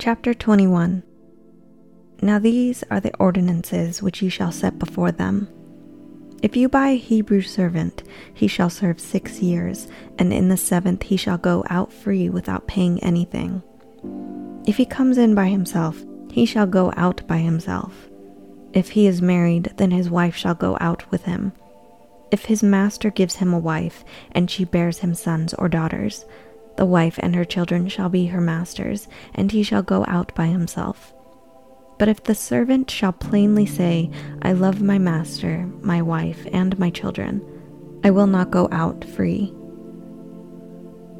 Chapter 21. Now these are the ordinances which ye shall set before them. If you buy a Hebrew servant, he shall serve 6 years, and in the seventh he shall go out free without paying anything. If he comes in by himself, he shall go out by himself. If he is married, then his wife shall go out with him. If his master gives him a wife, and she bears him sons or daughters, the wife and her children shall be her master's, and he shall go out by himself. But if the servant shall plainly say, I love my master, my wife, and my children, I will not go out free.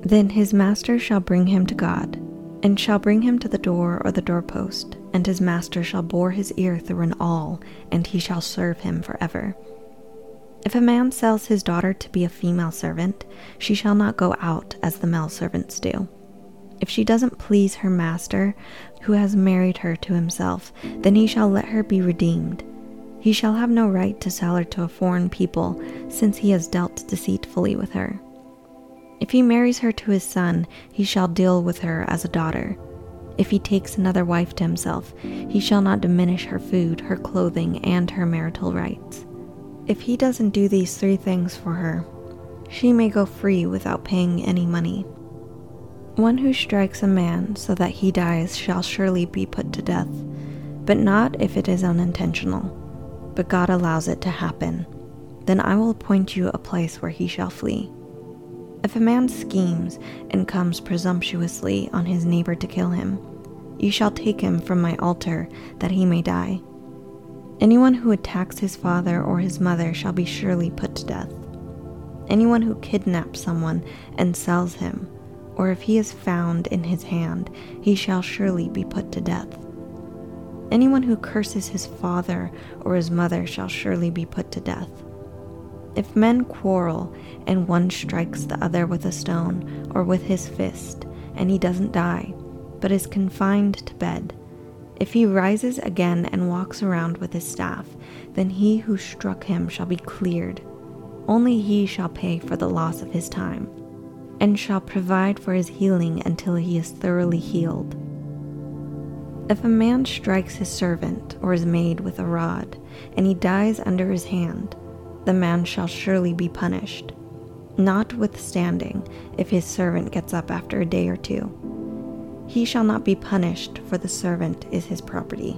Then his master shall bring him to God, and shall bring him to the door or the doorpost, and his master shall bore his ear through an awl, and he shall serve him forever. If a man sells his daughter to be a female servant, she shall not go out as the male servants do. If she doesn't please her master, who has married her to himself, then he shall let her be redeemed. He shall have no right to sell her to a foreign people, since he has dealt deceitfully with her. If he marries her to his son, he shall deal with her as a daughter. If he takes another wife to himself, he shall not diminish her food, her clothing, and her marital rights. If he doesn't do these 3 things for her, she may go free without paying any money. One who strikes a man so that he dies shall surely be put to death, but not if it is unintentional, but God allows it to happen. Then I will appoint you a place where he shall flee. If a man schemes and comes presumptuously on his neighbor to kill him, you shall take him from my altar that he may die. Anyone who attacks his father or his mother shall be surely put to death. Anyone who kidnaps someone and sells him, or if he is found in his hand, he shall surely be put to death. Anyone who curses his father or his mother shall surely be put to death. If men quarrel, and one strikes the other with a stone or with his fist, and he doesn't die, but is confined to bed, if he rises again and walks around with his staff, then he who struck him shall be cleared. Only he shall pay for the loss of his time, and shall provide for his healing until he is thoroughly healed. If a man strikes his servant or his maid with a rod, and he dies under his hand, the man shall surely be punished, notwithstanding if his servant gets up after a day or two. He shall not be punished, for the servant is his property.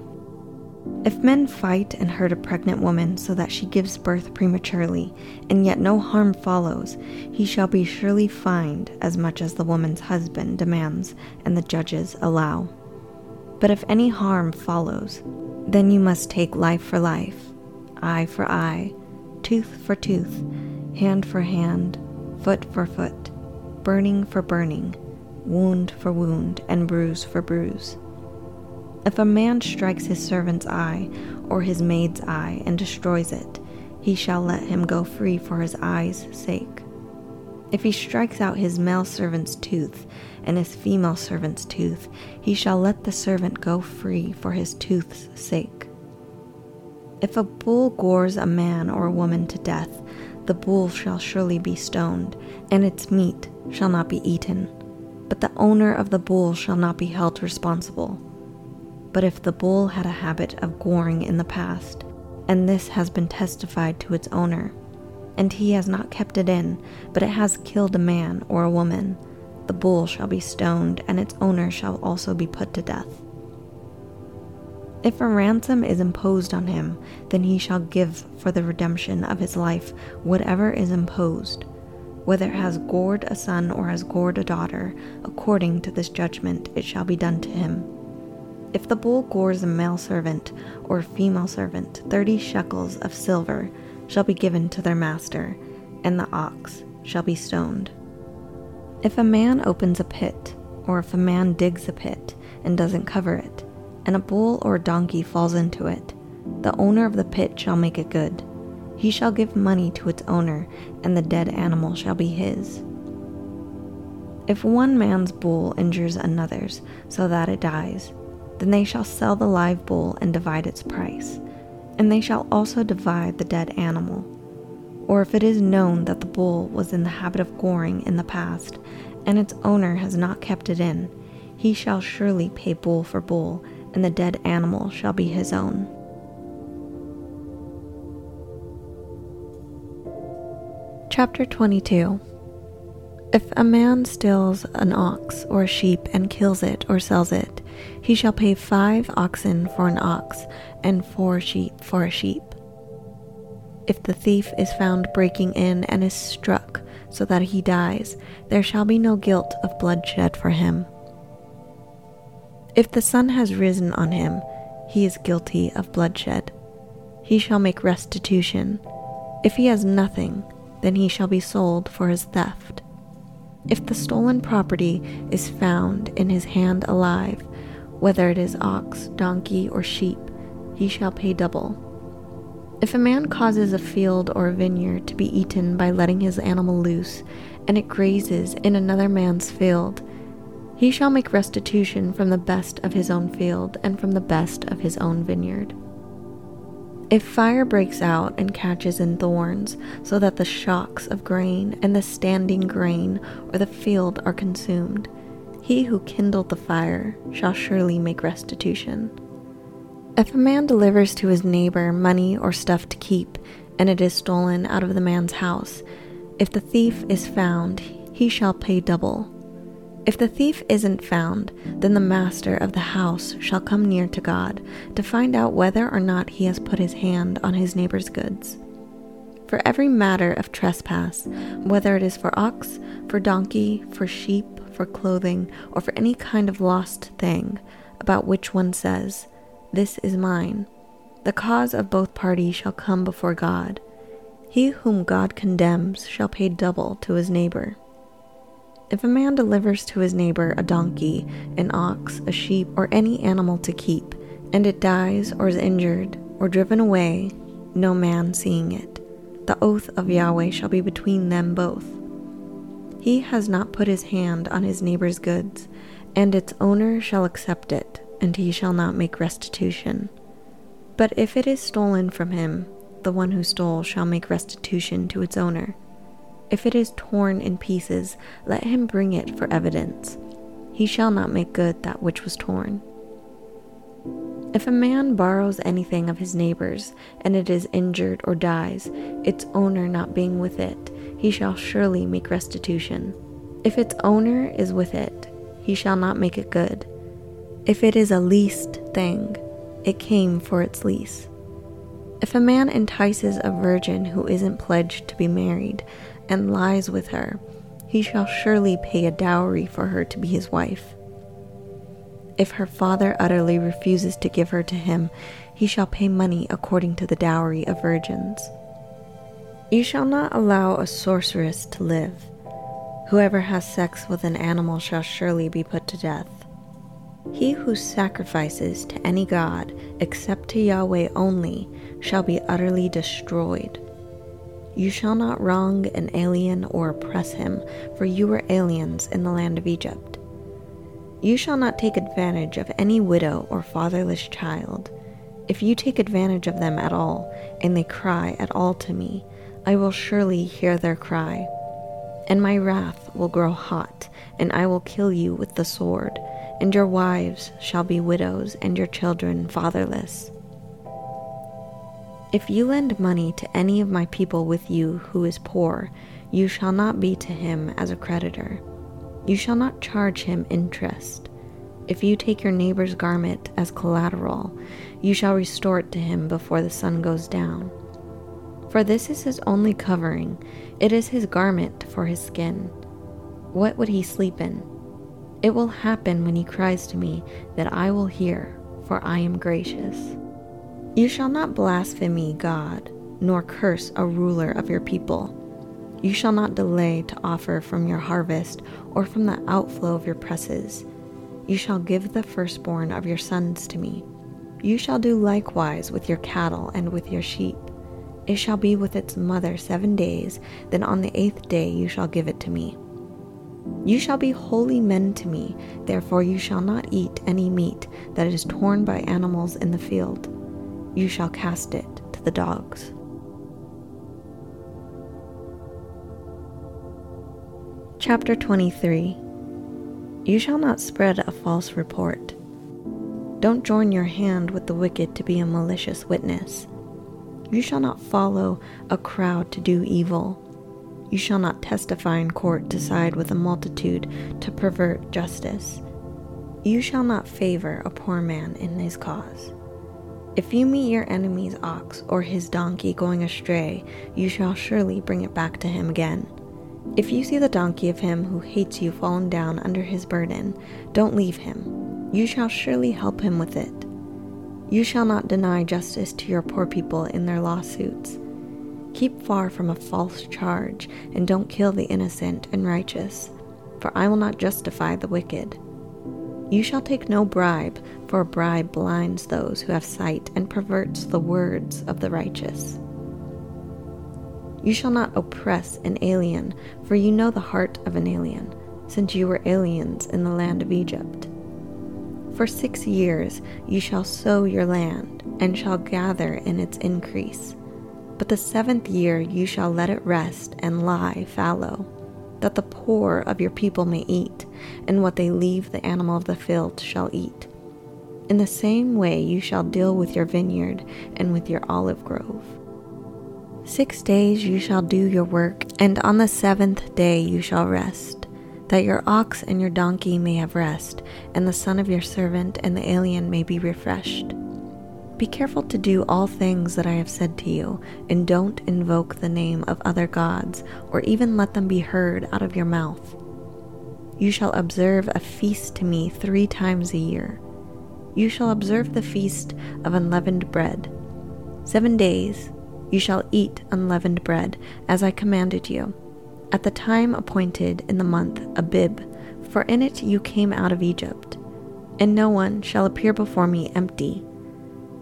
If men fight and hurt a pregnant woman so that she gives birth prematurely, and yet no harm follows, he shall be surely fined as much as the woman's husband demands and the judges allow. But if any harm follows, then you must take life for life, eye for eye, tooth for tooth, hand for hand, foot for foot, burning for burning, wound for wound, and bruise for bruise. If a man strikes his servant's eye or his maid's eye and destroys it, he shall let him go free for his eye's sake. If he strikes out his male servant's tooth and his female servant's tooth, he shall let the servant go free for his tooth's sake. If a bull gores a man or a woman to death, the bull shall surely be stoned, and its meat shall not be eaten, but the owner of the bull shall not be held responsible. But if the bull had a habit of goring in the past, and this has been testified to its owner, and he has not kept it in, but it has killed a man or a woman, the bull shall be stoned, and its owner shall also be put to death. If a ransom is imposed on him, then he shall give for the redemption of his life whatever is imposed, whether it has gored a son or has gored a daughter, according to this judgment it shall be done to him. If the bull gores a male servant or a female servant, 30 shekels of silver shall be given to their master, and the ox shall be stoned. If a man opens a pit, or if a man digs a pit and doesn't cover it, and a bull or a donkey falls into it, the owner of the pit shall make it good. He shall give money to its owner, and the dead animal shall be his. If one man's bull injures another's so that it dies, then they shall sell the live bull and divide its price, and they shall also divide the dead animal. Or if it is known that the bull was in the habit of goring in the past, and its owner has not kept it in, He shall surely pay bull for bull, and the dead animal shall be his own. Chapter 22. If a man steals an ox or a sheep and kills it or sells it, he shall pay 5 oxen for an ox and 4 sheep for a sheep. If the thief is found breaking in and is struck so that he dies, there shall be no guilt of bloodshed for him. If the sun has risen on him, he is guilty of bloodshed. He shall make restitution. If he has nothing, then he shall be sold for his theft. If the stolen property is found in his hand alive, whether it is ox, donkey, or sheep, he shall pay double. If a man causes a field or a vineyard to be eaten by letting his animal loose, and it grazes in another man's field, he shall make restitution from the best of his own field and from the best of his own vineyard. If fire breaks out and catches in thorns, so that the shocks of grain and the standing grain or the field are consumed, he who kindled the fire shall surely make restitution. If a man delivers to his neighbor money or stuff to keep, and it is stolen out of the man's house, if the thief is found, he shall pay double. If the thief isn't found, then the master of the house shall come near to God to find out whether or not he has put his hand on his neighbor's goods. For every matter of trespass, whether it is for ox, for donkey, for sheep, for clothing, or for any kind of lost thing, about which one says, "This is mine," the cause of both parties shall come before God. He whom God condemns shall pay double to his neighbor. If a man delivers to his neighbor a donkey, an ox, a sheep, or any animal to keep, and it dies or is injured or driven away, no man seeing it, the oath of Yahweh shall be between them both. He has not put his hand on his neighbor's goods, and its owner shall accept it, and he shall not make restitution. But if it is stolen from him, the one who stole shall make restitution to its owner. If it is torn in pieces, let him bring it for evidence. He shall not make good that which was torn. If a man borrows anything of his neighbor's, and it is injured or dies, its owner not being with it, he shall surely make restitution. If its owner is with it, he shall not make it good. If it is a leased thing, it came for its lease. If a man entices a virgin who isn't pledged to be married, and lies with her, he shall surely pay a dowry for her to be his wife. If her father utterly refuses to give her to him, he shall pay money according to the dowry of virgins. You shall not allow a sorceress to live. Whoever has sex with an animal shall surely be put to death. He who sacrifices to any god except to Yahweh only shall be utterly destroyed. You shall not wrong an alien or oppress him, for you were aliens in the land of Egypt. You shall not take advantage of any widow or fatherless child. If you take advantage of them at all, and they cry at all to me, I will surely hear their cry. And my wrath will grow hot, and I will kill you with the sword, and your wives shall be widows, and your children fatherless. If you lend money to any of my people with you who is poor, you shall not be to him as a creditor. You shall not charge him interest. If you take your neighbor's garment as collateral, you shall restore it to him before the sun goes down. For this is his only covering, it is his garment for his skin. What would he sleep in? It will happen when he cries to me that I will hear, for I am gracious. You shall not blaspheme God, nor curse a ruler of your people. You shall not delay to offer from your harvest or from the outflow of your presses. You shall give the firstborn of your sons to me. You shall do likewise with your cattle and with your sheep. It shall be with its mother 7 days, then on the 8th day you shall give it to me. You shall be holy men to me, therefore you shall not eat any meat that is torn by animals in the field. You shall cast it to the dogs. Chapter 23. You shall not spread a false report. Don't join your hand with the wicked to be a malicious witness. You shall not follow a crowd to do evil. You shall not testify in court to side with a multitude to pervert justice. You shall not favor a poor man in his cause. If you meet your enemy's ox or his donkey going astray, you shall surely bring it back to him again. If you see the donkey of him who hates you fallen down under his burden, don't leave him. You shall surely help him with it. You shall not deny justice to your poor people in their lawsuits. Keep far from a false charge, and don't kill the innocent and righteous, for I will not justify the wicked. You shall take no bribe, for a bribe blinds those who have sight and perverts the words of the righteous. You shall not oppress an alien, for you know the heart of an alien, since you were aliens in the land of Egypt. For 6 years you shall sow your land, and shall gather in its increase. But the 7th year you shall let it rest and lie fallow, that the poor of your people may eat, and what they leave the animal of the field shall eat. In the same way you shall deal with your vineyard and with your olive grove. 6 days you shall do your work, and on the 7th day you shall rest, that your ox and your donkey may have rest, and the son of your servant and the alien may be refreshed. Be careful to do all things that I have said to you, and don't invoke the name of other gods, or even let them be heard out of your mouth. You shall observe a feast to me 3 times a year. You shall observe the feast of unleavened bread. 7 days you shall eat unleavened bread, as I commanded you, at the time appointed in the month Abib, for in it you came out of Egypt. And no one shall appear before me empty.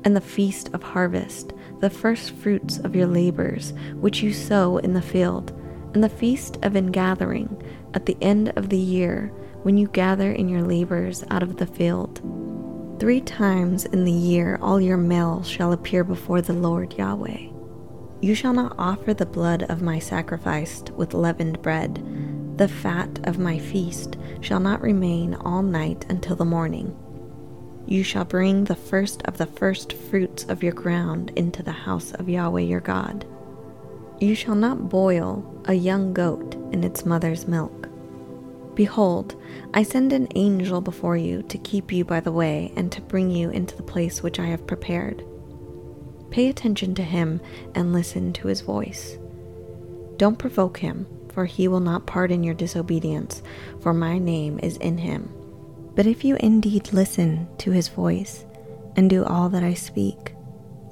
And the feast of harvest, the first fruits of your labors, which you sow in the field, and the feast of ingathering, at the end of the year, when you gather in your labors out of the field. 3 times in the year all your males shall appear before the Lord Yahweh. You shall not offer the blood of my sacrifice with leavened bread. The fat of my feast shall not remain all night until the morning. You shall bring the first of the first fruits of your ground into the house of Yahweh your God. You shall not boil a young goat in its mother's milk. Behold, I send an angel before you to keep you by the way and to bring you into the place which I have prepared. Pay attention to him and listen to his voice. Don't provoke him, for he will not pardon your disobedience, for my name is in him. But if you indeed listen to his voice and do all that I speak,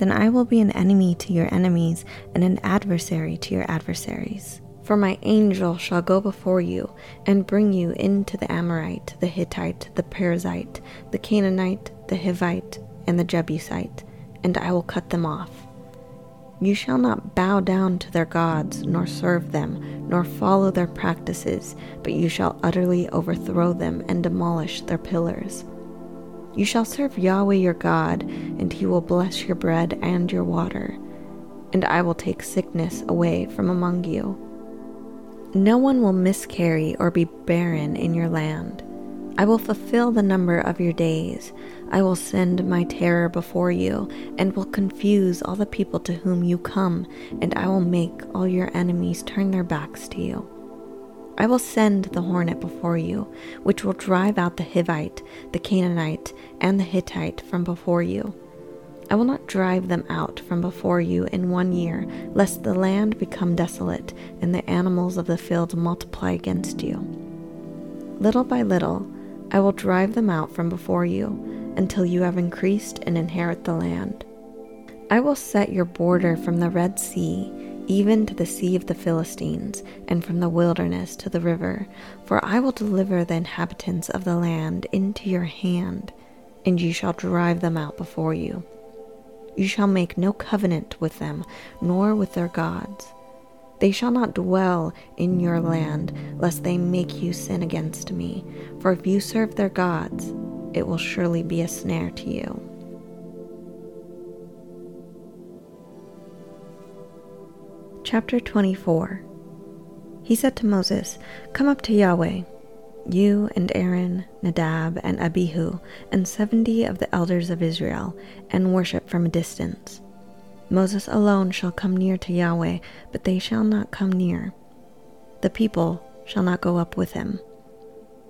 then I will be an enemy to your enemies and an adversary to your adversaries. For my angel shall go before you and bring you into the Amorite, the Hittite, the Perizzite, the Canaanite, the Hivite, and the Jebusite, and I will cut them off. You shall not bow down to their gods, nor serve them, nor follow their practices, but you shall utterly overthrow them and demolish their pillars. You shall serve Yahweh your God, and he will bless your bread and your water, and I will take sickness away from among you. No one will miscarry or be barren in your land. I will fulfill the number of your days. I will send my terror before you, and will confuse all the people to whom you come, and I will make all your enemies turn their backs to you. I will send the hornet before you, which will drive out the Hivite, the Canaanite, and the Hittite from before you. I will not drive them out from before you in 1 year, lest the land become desolate, and the animals of the field multiply against you. Little by little, I will drive them out from before you, until you have increased and inherit the land. I will set your border from the Red Sea, even to the Sea of the Philistines, and from the wilderness to the river, for I will deliver the inhabitants of the land into your hand, and you shall drive them out before you. You shall make no covenant with them, nor with their gods. They shall not dwell in your land, lest they make you sin against me. For if you serve their gods, it will surely be a snare to you. Chapter 24. He said to Moses, "Come up to Yahweh. you and Aaron, Nadab, and Abihu, and 70 of the elders of Israel, and worship from a distance. Moses alone shall come near to Yahweh, but they shall not come near. The people shall not go up with him."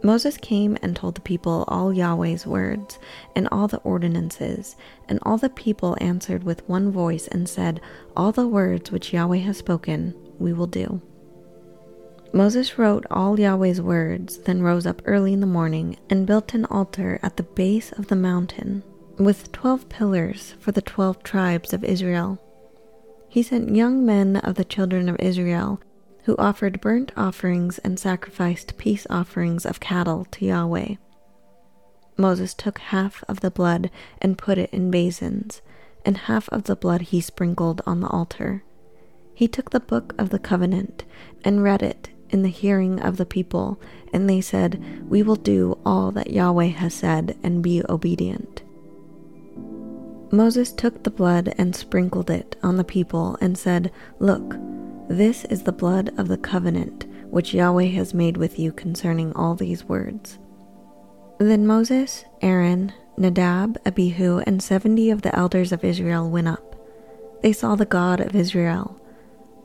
Moses came and told the people all Yahweh's words, and all the ordinances, and all the people answered with one voice and said, "All the words which Yahweh has spoken, we will do." Moses wrote all Yahweh's words, then rose up early in the morning, and built an altar at the base of the mountain, with 12 pillars for the 12 tribes of Israel. He sent young men of the children of Israel, who offered burnt offerings and sacrificed peace offerings of cattle to Yahweh. Moses took half of the blood and put it in basins, and half of the blood he sprinkled on the altar. He took the book of the covenant and read it in the hearing of the people, and they said, "We will do all that Yahweh has said and be obedient." Moses took the blood and sprinkled it on the people and said, "Look, this is the blood of the covenant which Yahweh has made with you concerning all these words." Then Moses, Aaron, Nadab, Abihu, and 70 of the elders of Israel went up. They saw the God of Israel.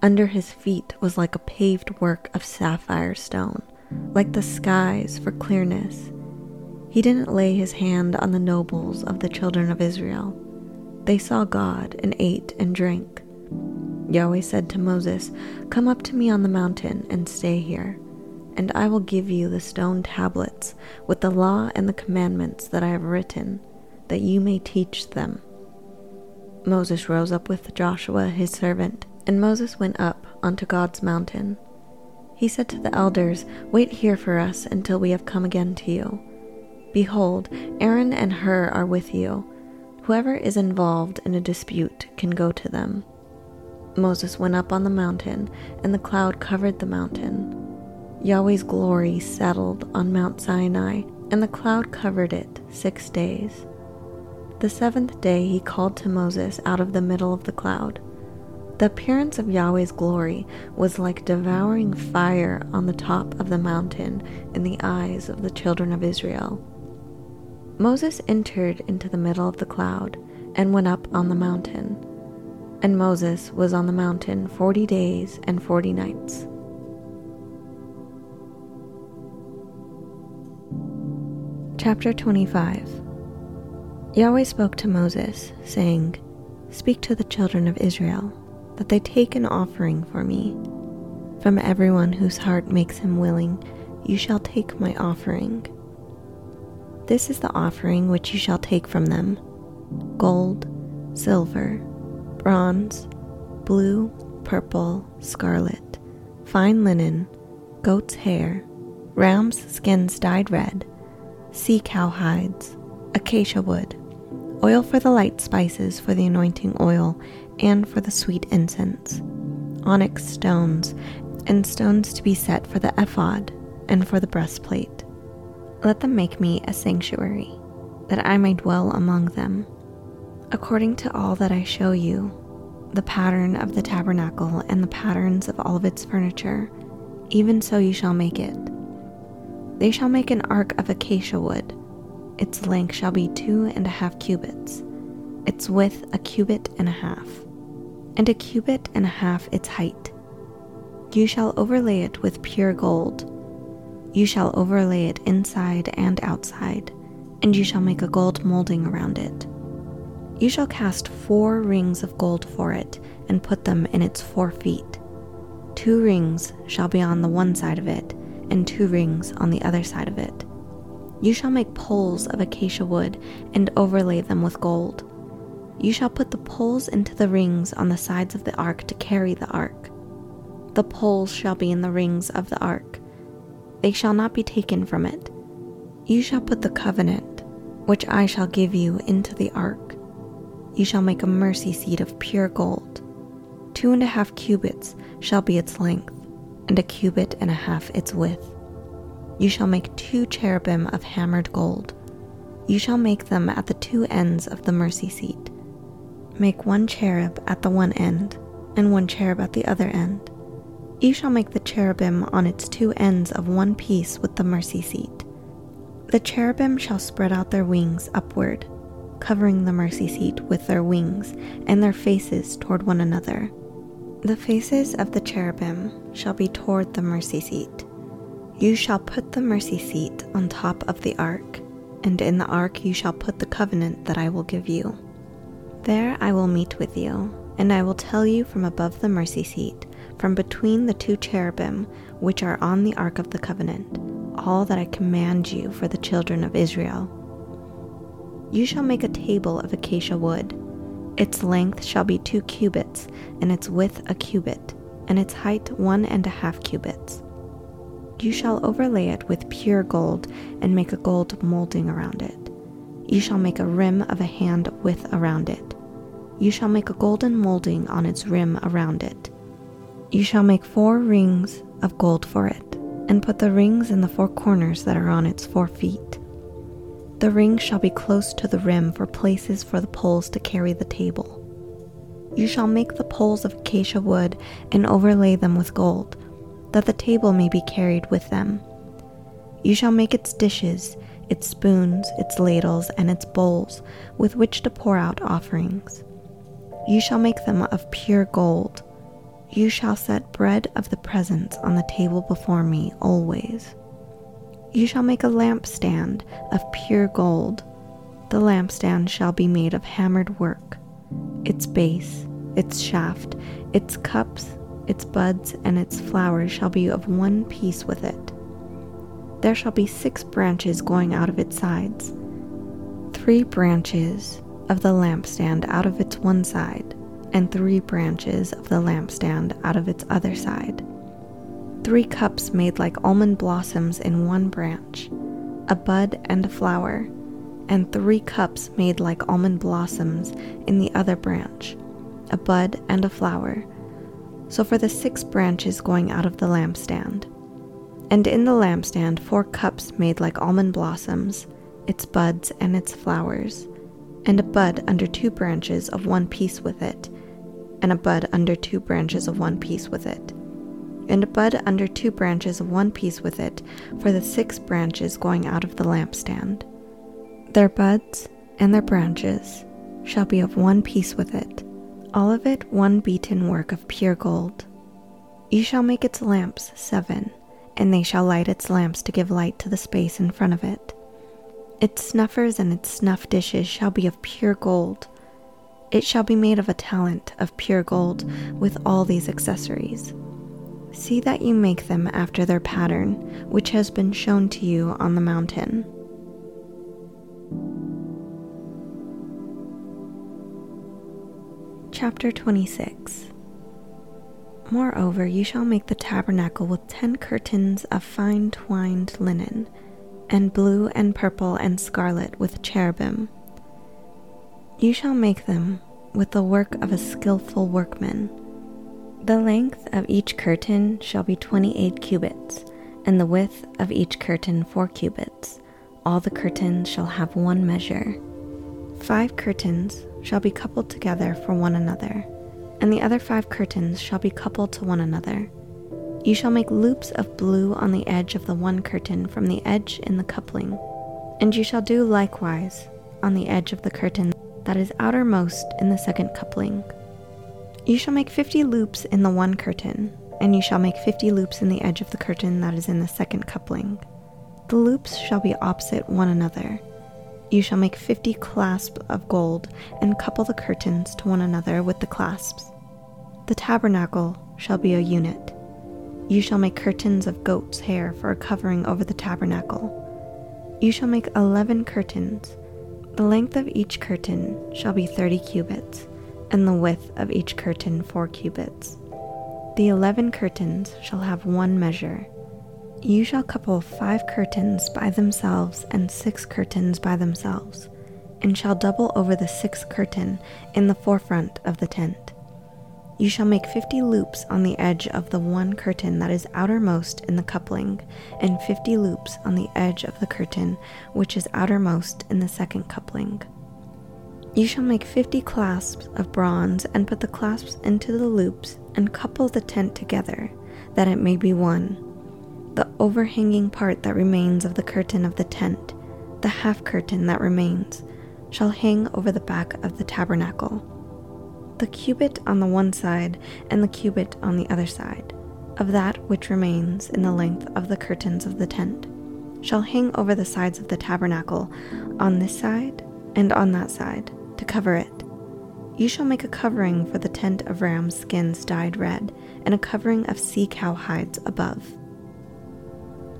Under his feet was like a paved work of sapphire stone, like the skies for clearness. He didn't lay his hand on the nobles of the children of Israel. They saw God and ate and drank. Yahweh said to Moses, "Come up to me on the mountain and stay here, and I will give you the stone tablets with the law and the commandments that I have written, that you may teach them." Moses rose up with Joshua his servant, and Moses went up onto God's mountain. He said to the elders, "Wait here for us until we have come again to you. Behold, Aaron and Hur are with you. Whoever is involved in a dispute can go to them." Moses went up on the mountain, and the cloud covered the mountain. Yahweh's glory settled on Mount Sinai, and the cloud covered it 6 days. The seventh day he called to Moses out of the middle of the cloud. The appearance of Yahweh's glory was like devouring fire on the top of the mountain in the eyes of the children of Israel. Moses entered into the middle of the cloud and went up on the mountain. And Moses was on the mountain 40 days and 40 nights. Chapter 25. Yahweh spoke to Moses, saying, "Speak to the children of Israel, that they take an offering for me. From everyone whose heart makes him willing, you shall take my offering. This is the offering which you shall take from them: gold, silver, bronze, blue, purple, scarlet, fine linen, goat's hair, ram's skins dyed red, sea cow hides, acacia wood, oil for the light spices for the anointing oil and for the sweet incense, onyx stones, and stones to be set for the ephod and for the breastplate. Let them make me a sanctuary, that I may dwell among them, according to all that I show you, the pattern of the tabernacle and the patterns of all of its furniture, even so you shall make it. They shall make an ark of acacia wood. Its length shall be 2.5 cubits, its width 1.5 cubits, and 1.5 cubits its height. You shall overlay it with pure gold. You shall overlay it inside and outside, and you shall make a gold molding around it. You shall cast 4 rings of gold for it, and put them in its 4 feet. 2 rings shall be on the one side of it, and 2 rings on the other side of it. You shall make poles of acacia wood, and overlay them with gold. You shall put the poles into the rings on the sides of the ark to carry the ark. The poles shall be in the rings of the ark. They shall not be taken from it. You shall put the covenant, which I shall give you, into the ark. You shall make a mercy seat of pure gold. 2.5 cubits shall be its length, and 1.5 cubits its width. You shall make 2 cherubim of hammered gold. You shall make them at the 2 ends of the mercy seat. Make 1 cherub at the one end, and 1 cherub at the other end. You shall make the cherubim on its two ends of one piece with the mercy seat. The cherubim shall spread out their wings upward, covering the mercy seat with their wings and their faces toward one another. The faces of the cherubim shall be toward the mercy seat. You shall put the mercy seat on top of the ark, and in the ark you shall put the covenant that I will give you. There I will meet with you, and I will tell you from above the mercy seat, from between the two cherubim which are on the ark of the covenant, all that I command you for the children of Israel. You shall make a table of acacia wood. Its length shall be 2 cubits, and its width a cubit, and its height 1.5 cubits. You shall overlay it with pure gold and make a gold molding around it. You shall make a rim of a hand width around it. You shall make a golden molding on its rim around it. You shall make 4 rings of gold for it, and put the rings in the 4 corners that are on its 4 feet. The rings shall be close to the rim for places for the poles to carry the table. You shall make the poles of acacia wood and overlay them with gold, that the table may be carried with them. You shall make its dishes, its spoons, its ladles, and its bowls, with which to pour out offerings. You shall make them of pure gold. You shall set bread of the presence on the table before me always. You shall make a lampstand of pure gold. The lampstand shall be made of hammered work. Its base, its shaft, its cups, its buds, and its flowers shall be of one piece with it. There shall be 6 branches going out of its sides, 3 branches of the lampstand out of its one side, and 3 branches of the lampstand out of its other side, 3 cups made like almond blossoms in one branch, a bud and a flower, and 3 cups made like almond blossoms in the other branch, a bud and a flower. So for the 6 branches going out of the lampstand. And in the lampstand 4 cups made like almond blossoms, its buds and its flowers, and a bud under 2 branches of one piece with it, and a bud under 2 branches of one piece with it, and a bud under 2 branches of one piece with it, for the 6 branches going out of the lampstand. Their buds and their branches shall be of one piece with it, all of it 1 beaten work of pure gold. You shall make its lamps 7, and they shall light its lamps to give light to the space in front of it. Its snuffers and its snuff dishes shall be of pure gold. It shall be made of a talent of pure gold with all these accessories. See that you make them after their pattern, which has been shown to you on the mountain. Chapter 26. Moreover, you shall make the tabernacle with 10 curtains of fine twined linen, and blue and purple and scarlet with cherubim. You shall make them with the work of a skillful workman. The length of each curtain shall be 28 cubits, and the width of each curtain 4 cubits. All the curtains shall have 1 measure. 5 curtains shall be coupled together for one another, and the other 5 curtains shall be coupled to one another. You shall make loops of blue on the edge of the one curtain from the edge in the coupling, and you shall do likewise on the edge of the curtain that is outermost in the second coupling. You shall make 50 loops in the one curtain, and you shall make 50 loops in the edge of the curtain that is in the second coupling. The loops shall be opposite one another. You shall make 50 clasps of gold, and couple the curtains to one another with the clasps. The tabernacle shall be a unit. You shall make curtains of goat's hair for a covering over the tabernacle. You shall make 11 curtains. The length of each curtain shall be 30 cubits. And the width of each curtain 4 cubits. The 11 curtains shall have 1 measure. You shall couple 5 curtains by themselves and 6 curtains by themselves, and shall double over the 6th curtain in the forefront of the tent. You shall make 50 loops on the edge of the one curtain that is outermost in the coupling, and 50 loops on the edge of the curtain which is outermost in the second coupling. You shall make 50 clasps of bronze, and put the clasps into the loops, and couple the tent together, that it may be one. The overhanging part that remains of the curtain of the tent, the half curtain that remains, shall hang over the back of the tabernacle. The cubit on the one side and the cubit on the other side, of that which remains in the length of the curtains of the tent, shall hang over the sides of the tabernacle, on this side and on that side, to cover it. You shall make a covering for the tent of ram's skins dyed red, and a covering of sea cow hides above.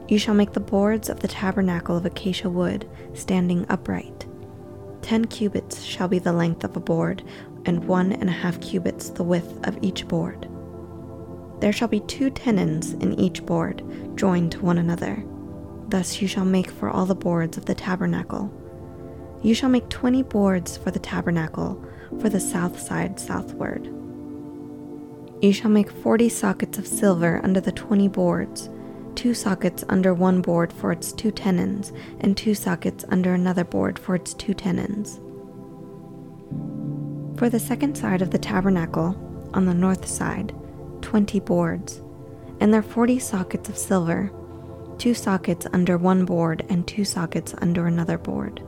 You shall make the boards of the tabernacle of acacia wood, standing upright. 10 cubits shall be the length of a board, and 1.5 cubits the width of each board. There shall be 2 tenons in each board, joined to one another. Thus you shall make for all the boards of the tabernacle. You shall make 20 boards for the tabernacle, for the south side southward. You shall make 40 sockets of silver under the 20 boards, 2 sockets under one board for its 2 tenons, and 2 sockets under another board for its 2 tenons. For the second side of the tabernacle, on the north side, 20 boards, and their 40 sockets of silver, 2 sockets under one board and 2 sockets under another board.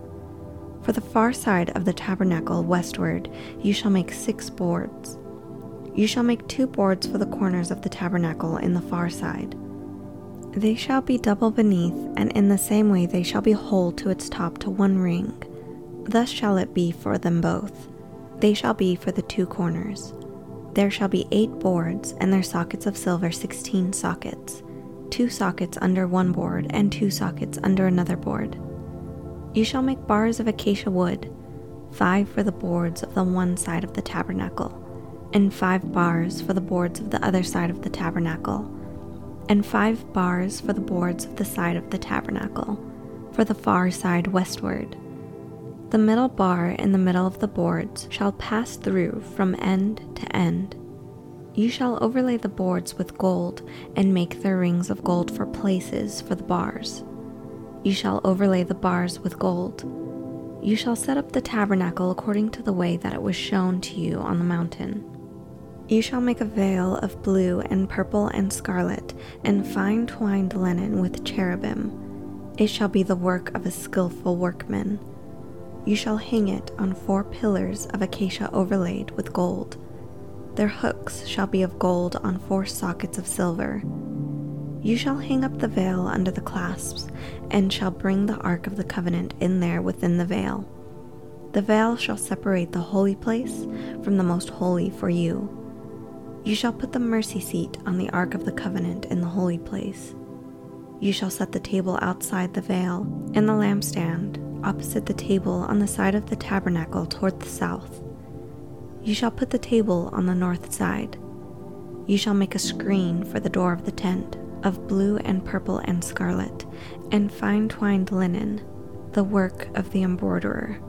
For the far side of the tabernacle westward, you shall make 6 boards. You shall make 2 boards for the corners of the tabernacle in the far side. They shall be double beneath, and in the same way they shall be whole to its top to one ring. Thus shall it be for them both. They shall be for the 2 corners. There shall be 8 boards, and their sockets of silver 16 sockets, 2 sockets under one board and 2 sockets under another board. You shall make bars of acacia wood, 5 for the boards of the one side of the tabernacle, and 5 bars for the boards of the other side of the tabernacle, and 5 bars for the boards of the side of the tabernacle, for the far side westward. The middle bar in the middle of the boards shall pass through from end to end. You shall overlay the boards with gold, and make their rings of gold for places for the bars. You shall overlay the bars with gold. You shall set up the tabernacle according to the way that it was shown to you on the mountain. You shall make a veil of blue and purple and scarlet, and fine twined linen with cherubim. It shall be the work of a skillful workman. You shall hang it on 4 pillars of acacia overlaid with gold. Their hooks shall be of gold on 4 sockets of silver. You shall hang up the veil under the clasps, and shall bring the ark of the covenant in there within the veil. The veil shall separate the holy place from the most holy for you. You shall put the mercy seat on the ark of the covenant in the holy place. You shall set the table outside the veil, and the lampstand opposite the table on the side of the tabernacle toward the south. You shall put the table on the north side. You shall make a screen for the door of the tent, of blue and purple and scarlet, and fine twined linen, the work of the embroiderer.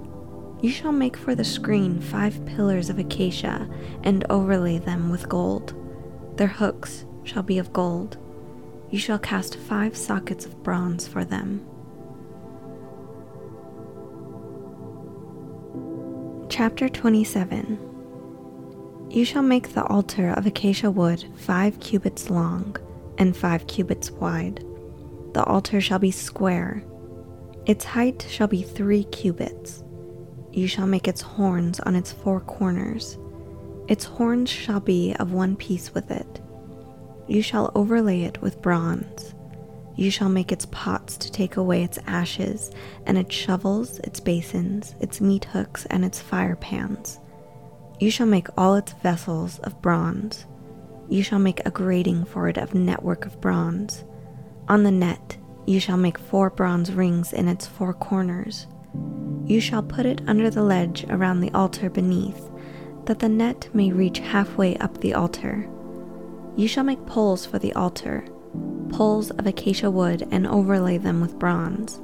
You shall make for the screen 5 pillars of acacia, and overlay them with gold. Their hooks shall be of gold. You shall cast 5 sockets of bronze for them. Chapter 27. You shall make the altar of acacia wood 5 cubits long, and 5 cubits wide. The altar shall be square. Its height shall be 3 cubits. You shall make its horns on its 4 corners. Its horns shall be of one piece with it. You shall overlay it with bronze. You shall make its pots to take away its ashes, and its shovels, its basins, its meat hooks, and its fire pans. You shall make all its vessels of bronze. You shall make a grating for it of network of bronze. On the net you shall make 4 bronze rings in its 4 corners. You shall put it under the ledge around the altar beneath, that the net may reach halfway up the altar. You shall make poles for the altar, poles of acacia wood, and overlay them with bronze.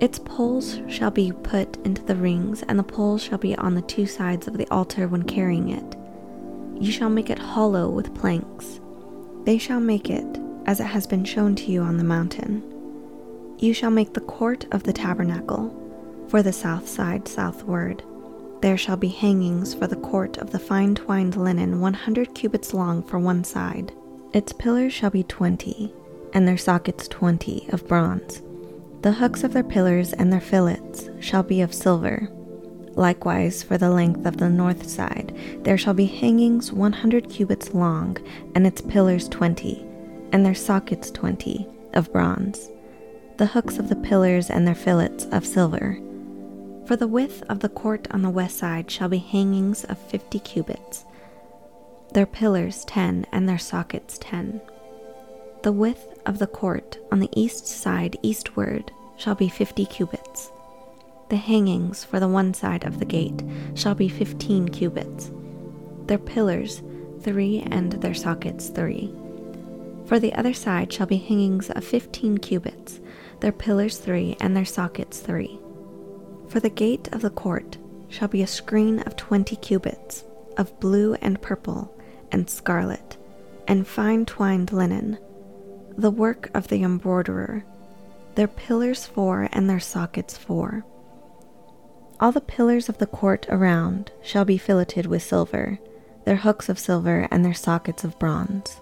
Its poles shall be put into the rings, and the poles shall be on the 2 sides of the altar when carrying it. You shall make it hollow with planks. They shall make it, as it has been shown to you on the mountain. You shall make the court of the tabernacle, for the south side southward. There shall be hangings for the court of the fine twined linen 100 cubits long for one side, Its pillars shall be 20, and their sockets 20 of bronze. The hooks of their pillars and their fillets shall be of silver. Likewise, for the length of the north side, there shall be hangings 100 cubits long, and its pillars 20, and their sockets 20 of bronze. The hooks of the pillars and their fillets of silver. For the width of the court on the west side shall be hangings of 50 cubits, their pillars 10, and their sockets 10. The width of the court on the east side eastward shall be 50 cubits. The hangings for the one side of the gate shall be 15 cubits, their pillars 3, and their sockets 3. For the other side shall be hangings of 15 cubits, their pillars 3, and their sockets 3. For the gate of the court shall be a screen of 20 cubits, of blue and purple and scarlet, and fine twined linen, the work of the embroiderer, their pillars 4, and their sockets 4. All the pillars of the court around shall be filleted with silver, their hooks of silver, and their sockets of bronze.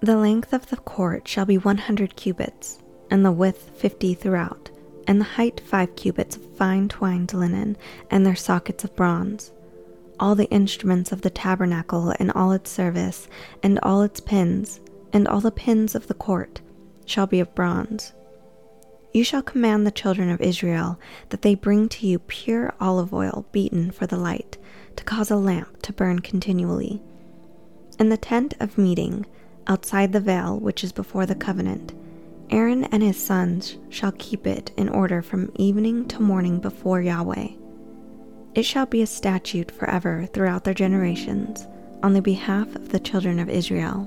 The length of the court shall be 100 cubits, and the width 50 throughout, and the height 5 cubits of fine twined linen, and their sockets of bronze. All the instruments of the tabernacle, and all its service, and all its pins, and all the pins of the court, shall be of bronze. You shall command the children of Israel that they bring to you pure olive oil beaten for the light, to cause a lamp to burn continually. In the tent of meeting, outside the veil which is before the covenant, Aaron and his sons shall keep it in order from evening to morning before Yahweh. It shall be a statute forever throughout their generations, on the behalf of the children of Israel.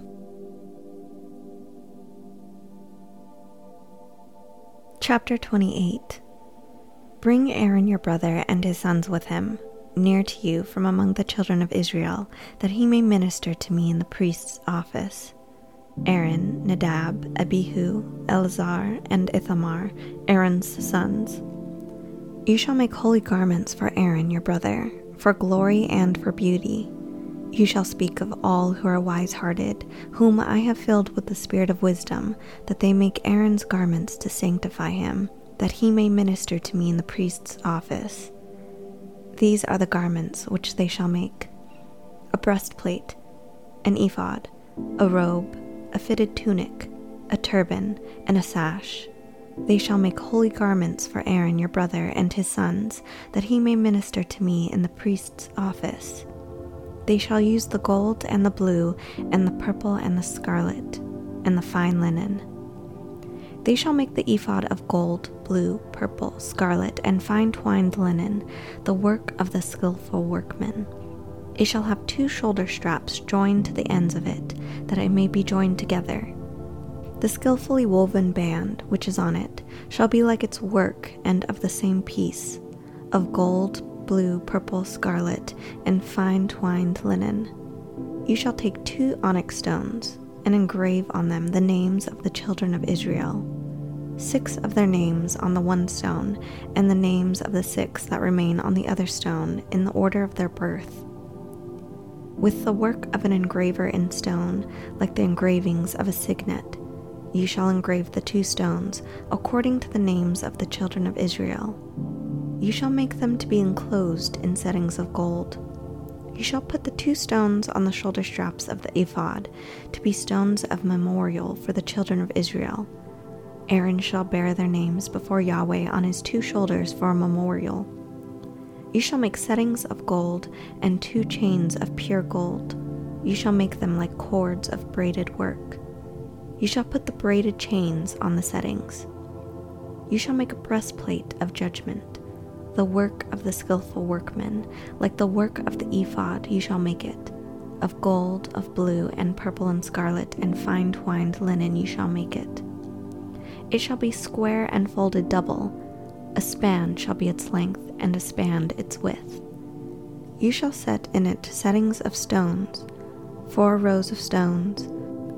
Chapter 28. Bring Aaron your brother and his sons with him, near to you from among the children of Israel, that he may minister to me in the priest's office. Aaron, Nadab, Abihu, Eleazar, and Ithamar, Aaron's sons. You shall make holy garments for Aaron your brother, for glory and for beauty. You shall speak of all who are wise-hearted, whom I have filled with the spirit of wisdom, that they make Aaron's garments to sanctify him, that he may minister to me in the priest's office. These are the garments which they shall make: a breastplate, an ephod, a robe, a fitted tunic, a turban, and a sash. They shall make holy garments for Aaron your brother and his sons, that he may minister to me in the priest's office. They shall use the gold and the blue and the purple and the scarlet and the fine linen. They shall make the ephod of gold, blue, purple, scarlet, and fine twined linen, the work of the skillful workman. It shall have 2 shoulder straps joined to the ends of it, that it may be joined together. The skillfully woven band which is on it shall be like its work, and of the same piece, of gold, blue, purple, scarlet, and fine twined linen. You shall take 2 onyx stones, and engrave on them the names of the children of Israel, 6 of their names on the one stone, and the names of the 6 that remain on the other stone, in the order of their birth, with the work of an engraver in stone, like the engravings of a signet. You shall engrave the 2 stones, according to the names of the children of Israel. You shall make them to be enclosed in settings of gold. You shall put the 2 stones on the shoulder straps of the ephod, to be stones of memorial for the children of Israel. Aaron shall bear their names before Yahweh on his 2 shoulders for a memorial. You shall make settings of gold, and 2 chains of pure gold. You shall make them like cords of braided work. You shall put the braided chains on the settings. You shall make a breastplate of judgment, the work of the skillful workman, like the work of the ephod. You shall make it of gold, of blue, and purple, and scarlet, and fine twined linen. You shall make it. It shall be square and folded double. A span shall be its length, and a span its width. You shall set in it settings of stones, 4 rows of stones.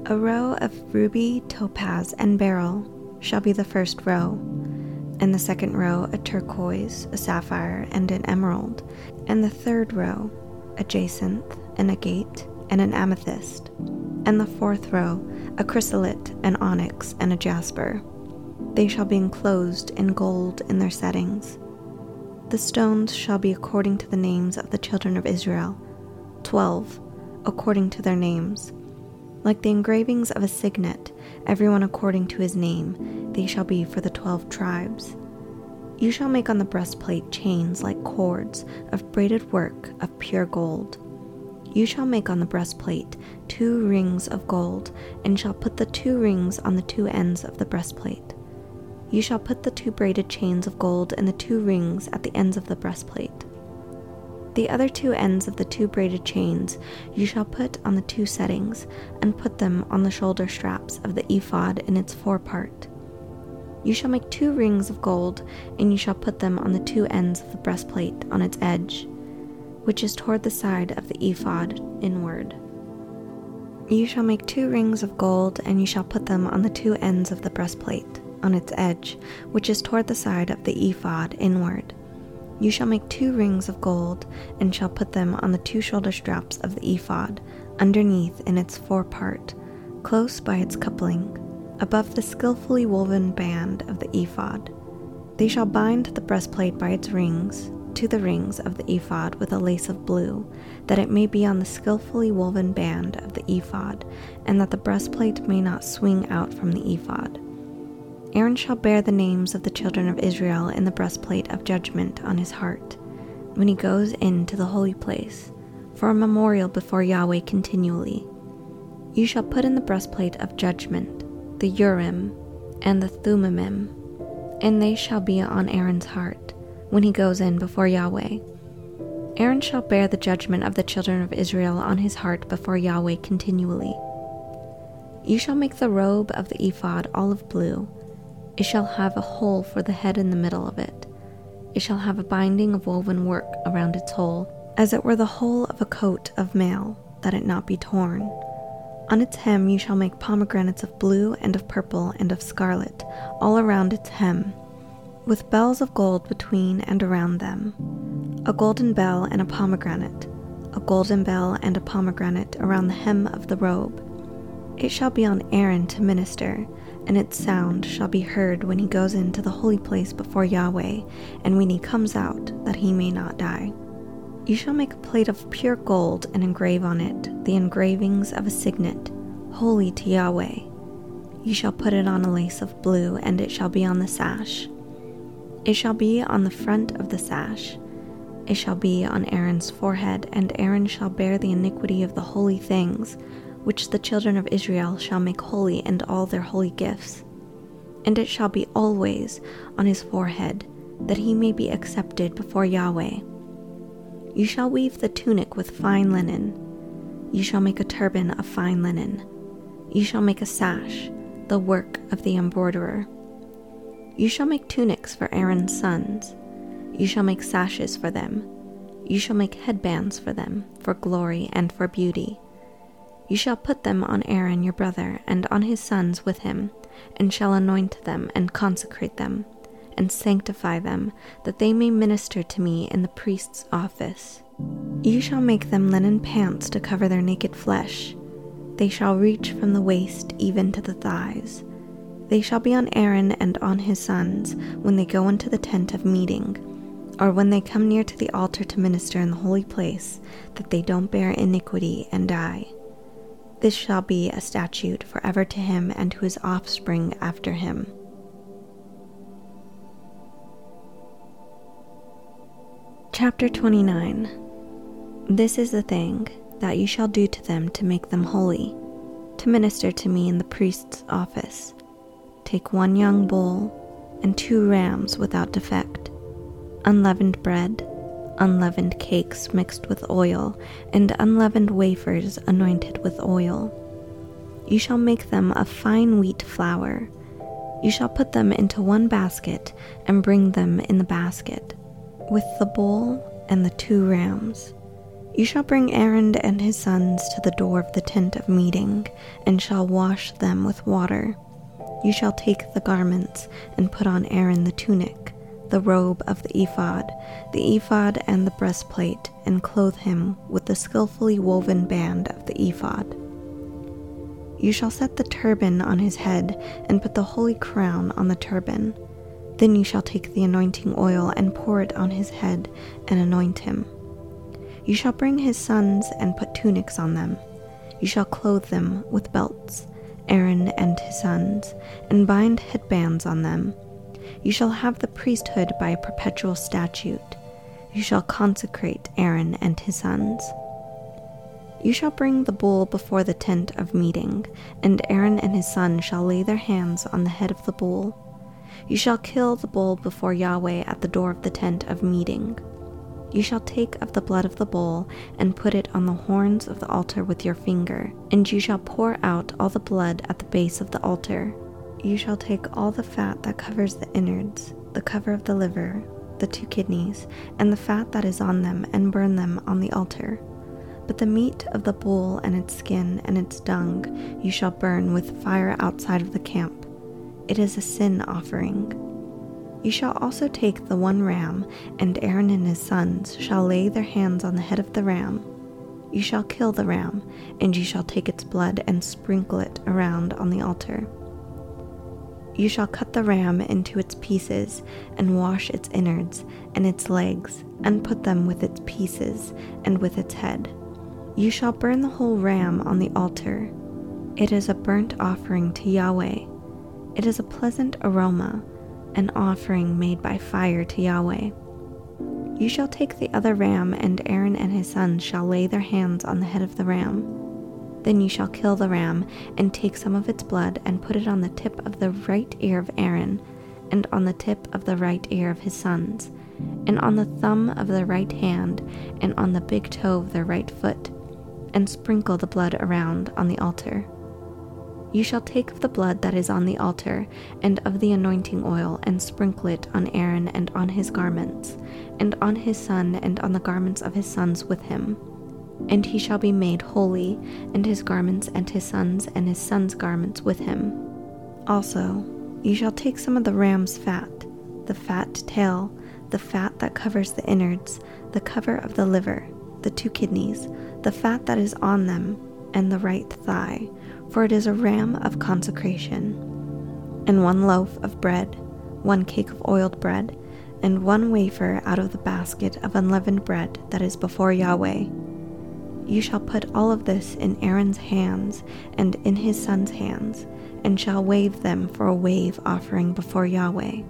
A row of ruby, topaz, and beryl shall be the first row, and the second row a turquoise, a sapphire, and an emerald, and the third row a jacinth, and agate, and an amethyst, and the fourth row a chrysolite, an onyx, and a jasper. They shall be enclosed in gold in their settings. The stones shall be according to the names of the children of Israel, 12, according to their names. Like the engravings of a signet, everyone according to his name, they shall be for the 12 tribes. You shall make on the breastplate chains like cords of braided work of pure gold. You shall make on the breastplate 2 rings of gold, and shall put the 2 rings on the 2 ends of the breastplate. You shall put the 2 braided chains of gold and the 2 rings at the ends of the breastplate. The other 2 ends of the 2 braided chains you shall put on the 2 settings, and put them on the shoulder straps of the ephod in its forepart. You shall make 2 rings of gold, and you shall put them on the 2 ends of the breastplate on its edge, which is toward the side of the ephod inward. You shall make 2 rings of gold, and you shall put them on the 2 ends of the breastplate on its edge, which is toward the side of the ephod inward. You shall make 2 rings of gold, and shall put them on the 2 shoulder straps of the ephod, underneath in its forepart, close by its coupling, above the skillfully woven band of the ephod. They shall bind the breastplate by its rings to the rings of the ephod with a lace of blue, that it may be on the skillfully woven band of the ephod, and that the breastplate may not swing out from the ephod. Aaron shall bear the names of the children of Israel in the breastplate of judgment on his heart, when he goes into the holy place, for a memorial before Yahweh continually. You shall put in the breastplate of judgment the Urim and the Thummim, and they shall be on Aaron's heart, when he goes in before Yahweh. Aaron shall bear the judgment of the children of Israel on his heart before Yahweh continually. You shall make the robe of the ephod olive blue. It shall have a hole for the head in the middle of it. It shall have a binding of woven work around its hole, as it were the hole of a coat of mail, that it not be torn. On its hem you shall make pomegranates of blue and of purple and of scarlet, all around its hem, with bells of gold between and around them, a golden bell and a pomegranate, a golden bell and a pomegranate around the hem of the robe. It shall be on Aaron to minister, and its sound shall be heard when he goes into the holy place before Yahweh, and when he comes out, that he may not die. You shall make a plate of pure gold, and engrave on it the engravings of a signet, holy to Yahweh. You shall put it on a lace of blue, and it shall be on the sash. It shall be on the front of the sash. It shall be on Aaron's forehead, and Aaron shall bear the iniquity of the holy things, which the children of Israel shall make holy, and all their holy gifts. And it shall be always on his forehead, that he may be accepted before Yahweh. You shall weave the tunic with fine linen. You shall make a turban of fine linen. You shall make a sash, the work of the embroiderer. You shall make tunics for Aaron's sons. You shall make sashes for them. You shall make headbands for them, for glory and for beauty. You shall put them on Aaron your brother, and on his sons with him, and shall anoint them, and consecrate them, and sanctify them, that they may minister to me in the priest's office. You shall make them linen pants to cover their naked flesh. They shall reach from the waist even to the thighs. They shall be on Aaron and on his sons when they go into the tent of meeting, or when they come near to the altar to minister in the holy place, that they don't bear iniquity and die. This shall be a statute forever to him and to his offspring after him. Chapter 29. This is the thing that you shall do to them to make them holy, to minister to me in the priest's office. Take 1 young bull and 2 rams without defect, unleavened bread, unleavened cakes mixed with oil, and unleavened wafers anointed with oil. You shall make them of fine wheat flour. You shall put them into 1 basket, and bring them in the basket, with the bull and the 2 rams. You shall bring Aaron and his sons to the door of the tent of meeting, and shall wash them with water. You shall take the garments, and put on Aaron the tunic, the robe of the ephod and the breastplate, and clothe him with the skillfully woven band of the ephod. You shall set the turban on his head, and put the holy crown on the turban. Then you shall take the anointing oil, and pour it on his head, and anoint him. You shall bring his sons, and put tunics on them. You shall clothe them with belts, Aaron and his sons, and bind headbands on them. You shall have the priesthood by a perpetual statute. You shall consecrate Aaron and his sons. You shall bring the bull before the tent of meeting, and Aaron and his son shall lay their hands on the head of the bull. You shall kill the bull before Yahweh at the door of the tent of meeting. You shall take of the blood of the bull, and put it on the horns of the altar with your finger, and you shall pour out all the blood at the base of the altar. You shall take all the fat that covers the innards, the cover of the liver, the two kidneys, and the fat that is on them, and burn them on the altar. But the meat of the bull and its skin and its dung you shall burn with fire outside of the camp. It is a sin offering. You shall also take the one ram, and Aaron and his sons shall lay their hands on the head of the ram. You shall kill the ram, and you shall take its blood and sprinkle it around on the altar. You shall cut the ram into its pieces, and wash its innards and its legs, and put them with its pieces and with its head. You shall burn the whole ram on the altar. It is a burnt offering to Yahweh. It is a pleasant aroma, an offering made by fire to Yahweh. You shall take the other ram, and Aaron and his sons shall lay their hands on the head of the ram. Then you shall kill the ram, and take some of its blood, and put it on the tip of the right ear of Aaron, and on the tip of the right ear of his sons, and on the thumb of their right hand, and on the big toe of their right foot, and sprinkle the blood around on the altar. You shall take of the blood that is on the altar, and of the anointing oil, and sprinkle it on Aaron and on his garments, and on his son and on the garments of his sons with him. And he shall be made holy, and his garments and his sons' garments with him. Also, you shall take some of the ram's fat, the fat tail, the fat that covers the innards, the cover of the liver, the two kidneys, the fat that is on them, and the right thigh, for it is a ram of consecration, and 1 loaf of bread, 1 cake of oiled bread, and 1 wafer out of the basket of unleavened bread that is before Yahweh. You shall put all of this in Aaron's hands and in his son's hands, and shall wave them for a wave offering before Yahweh.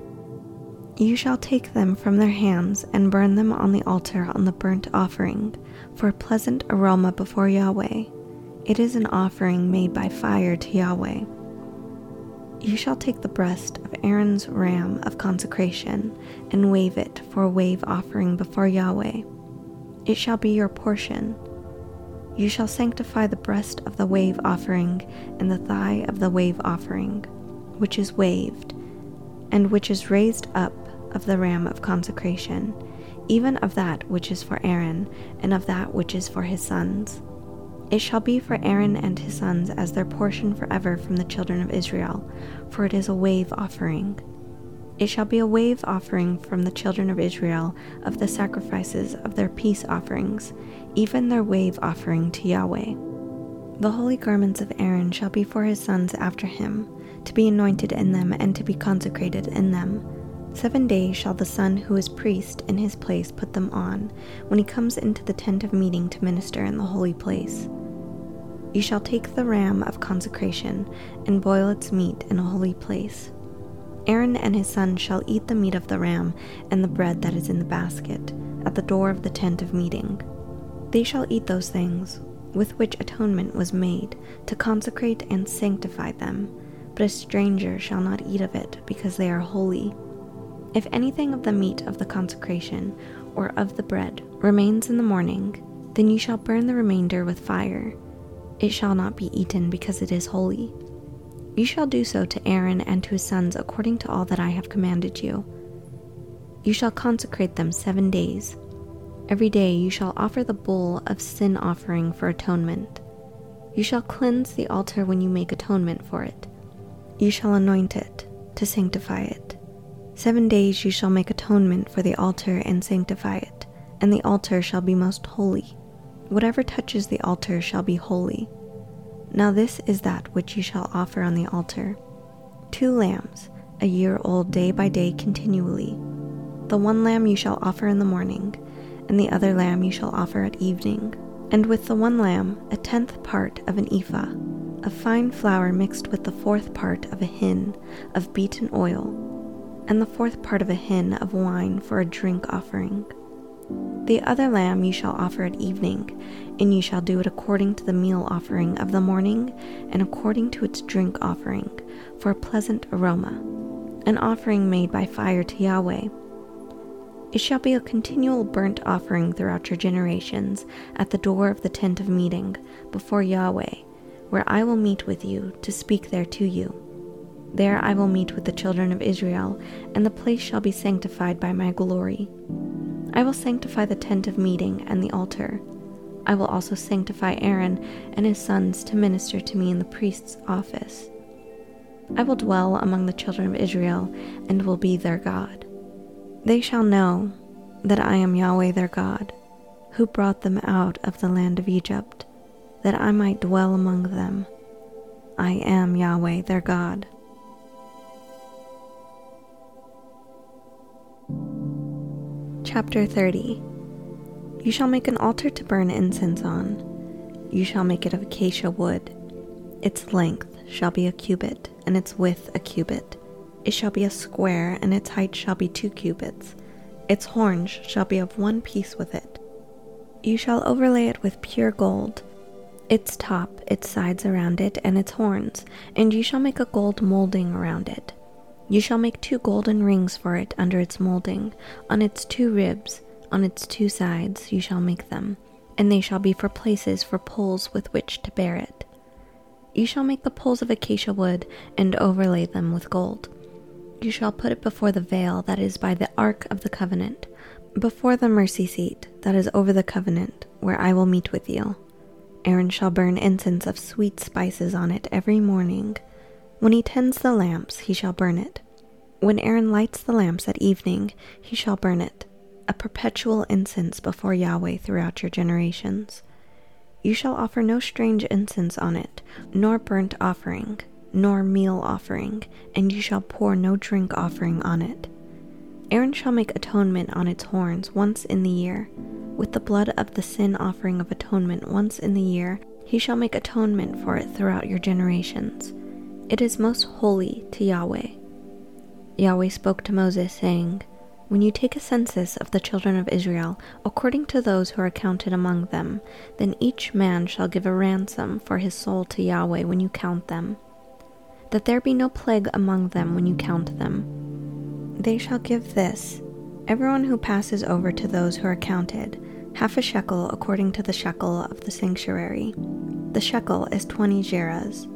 You shall take them from their hands and burn them on the altar on the burnt offering, for a pleasant aroma before Yahweh. It is an offering made by fire to Yahweh. You shall take the breast of Aaron's ram of consecration, and wave it for a wave offering before Yahweh. It shall be your portion. You shall sanctify the breast of the wave offering, and the thigh of the wave offering, which is waved, and which is raised up of the ram of consecration, even of that which is for Aaron, and of that which is for his sons. It shall be for Aaron and his sons as their portion forever from the children of Israel, for it is a wave offering. It shall be a wave offering from the children of Israel of the sacrifices of their peace offerings, even their wave offering to Yahweh. The holy garments of Aaron shall be for his sons after him, to be anointed in them and to be consecrated in them. 7 days shall the son who is priest in his place put them on, when he comes into the tent of meeting to minister in the holy place. You shall take the ram of consecration, and boil its meat in a holy place. Aaron and his son shall eat the meat of the ram and the bread that is in the basket, at the door of the tent of meeting. They shall eat those things, with which atonement was made, to consecrate and sanctify them, but a stranger shall not eat of it, because they are holy. If anything of the meat of the consecration, or of the bread, remains in the morning, then you shall burn the remainder with fire. It shall not be eaten, because it is holy. You shall do so to Aaron and to his sons according to all that I have commanded you. You shall consecrate them 7 days. Every day you shall offer the bull of sin offering for atonement. You shall cleanse the altar when you make atonement for it. You shall anoint it, to sanctify it. 7 days you shall make atonement for the altar and sanctify it, and the altar shall be most holy. Whatever touches the altar shall be holy. Now this is that which you shall offer on the altar: 2 lambs, a year old day by day continually. The one lamb you shall offer in the morning, and the other lamb you shall offer at evening. And with the one lamb, 1/10 part of an ephah, of fine flour mixed with the 4th part of a hin of beaten oil, and the 4th part of a hin of wine for a drink offering. The other lamb you shall offer at evening, and you shall do it according to the meal offering of the morning, and according to its drink offering, for a pleasant aroma, an offering made by fire to Yahweh. It shall be a continual burnt offering throughout your generations at the door of the tent of meeting, before Yahweh, where I will meet with you to speak there to you. There I will meet with the children of Israel, and the place shall be sanctified by my glory. I will sanctify the tent of meeting and the altar. I will also sanctify Aaron and his sons to minister to me in the priest's office. I will dwell among the children of Israel and will be their God. They shall know that I am Yahweh their God, who brought them out of the land of Egypt, that I might dwell among them. I am Yahweh their God. Chapter 30. You shall make an altar to burn incense on. You shall make it of acacia wood. Its length shall be a cubit, and its width a cubit. It shall be a square, and its height shall be 2 cubits. Its horns shall be of 1 piece with it. You shall overlay it with pure gold, its top, its sides around it, and its horns, and you shall make a gold molding around it. You shall make 2 golden rings for it under its molding, on its 2 ribs, on its 2 sides you shall make them, and they shall be for places for poles with which to bear it. You shall make the poles of acacia wood, and overlay them with gold. You shall put it before the veil that is by the ark of the covenant, before the mercy seat that is over the covenant, where I will meet with you. Aaron shall burn incense of sweet spices on it every morning. When he tends the lamps, he shall burn it. When Aaron lights the lamps at evening, he shall burn it, a perpetual incense before Yahweh throughout your generations. You shall offer no strange incense on it, nor burnt offering, nor meal offering, and you shall pour no drink offering on it. Aaron shall make atonement on its horns once in the year. With the blood of the sin offering of atonement once in the year, he shall make atonement for it throughout your generations. It is most holy to Yahweh. Yahweh spoke to Moses, saying, When you take a census of the children of Israel, according to those who are counted among them, then each man shall give a ransom for his soul to Yahweh when you count them, that there be no plague among them when you count them. They shall give this, everyone who passes over to those who are counted, 1/2 shekel according to the shekel of the sanctuary. The shekel is 20 gerahs.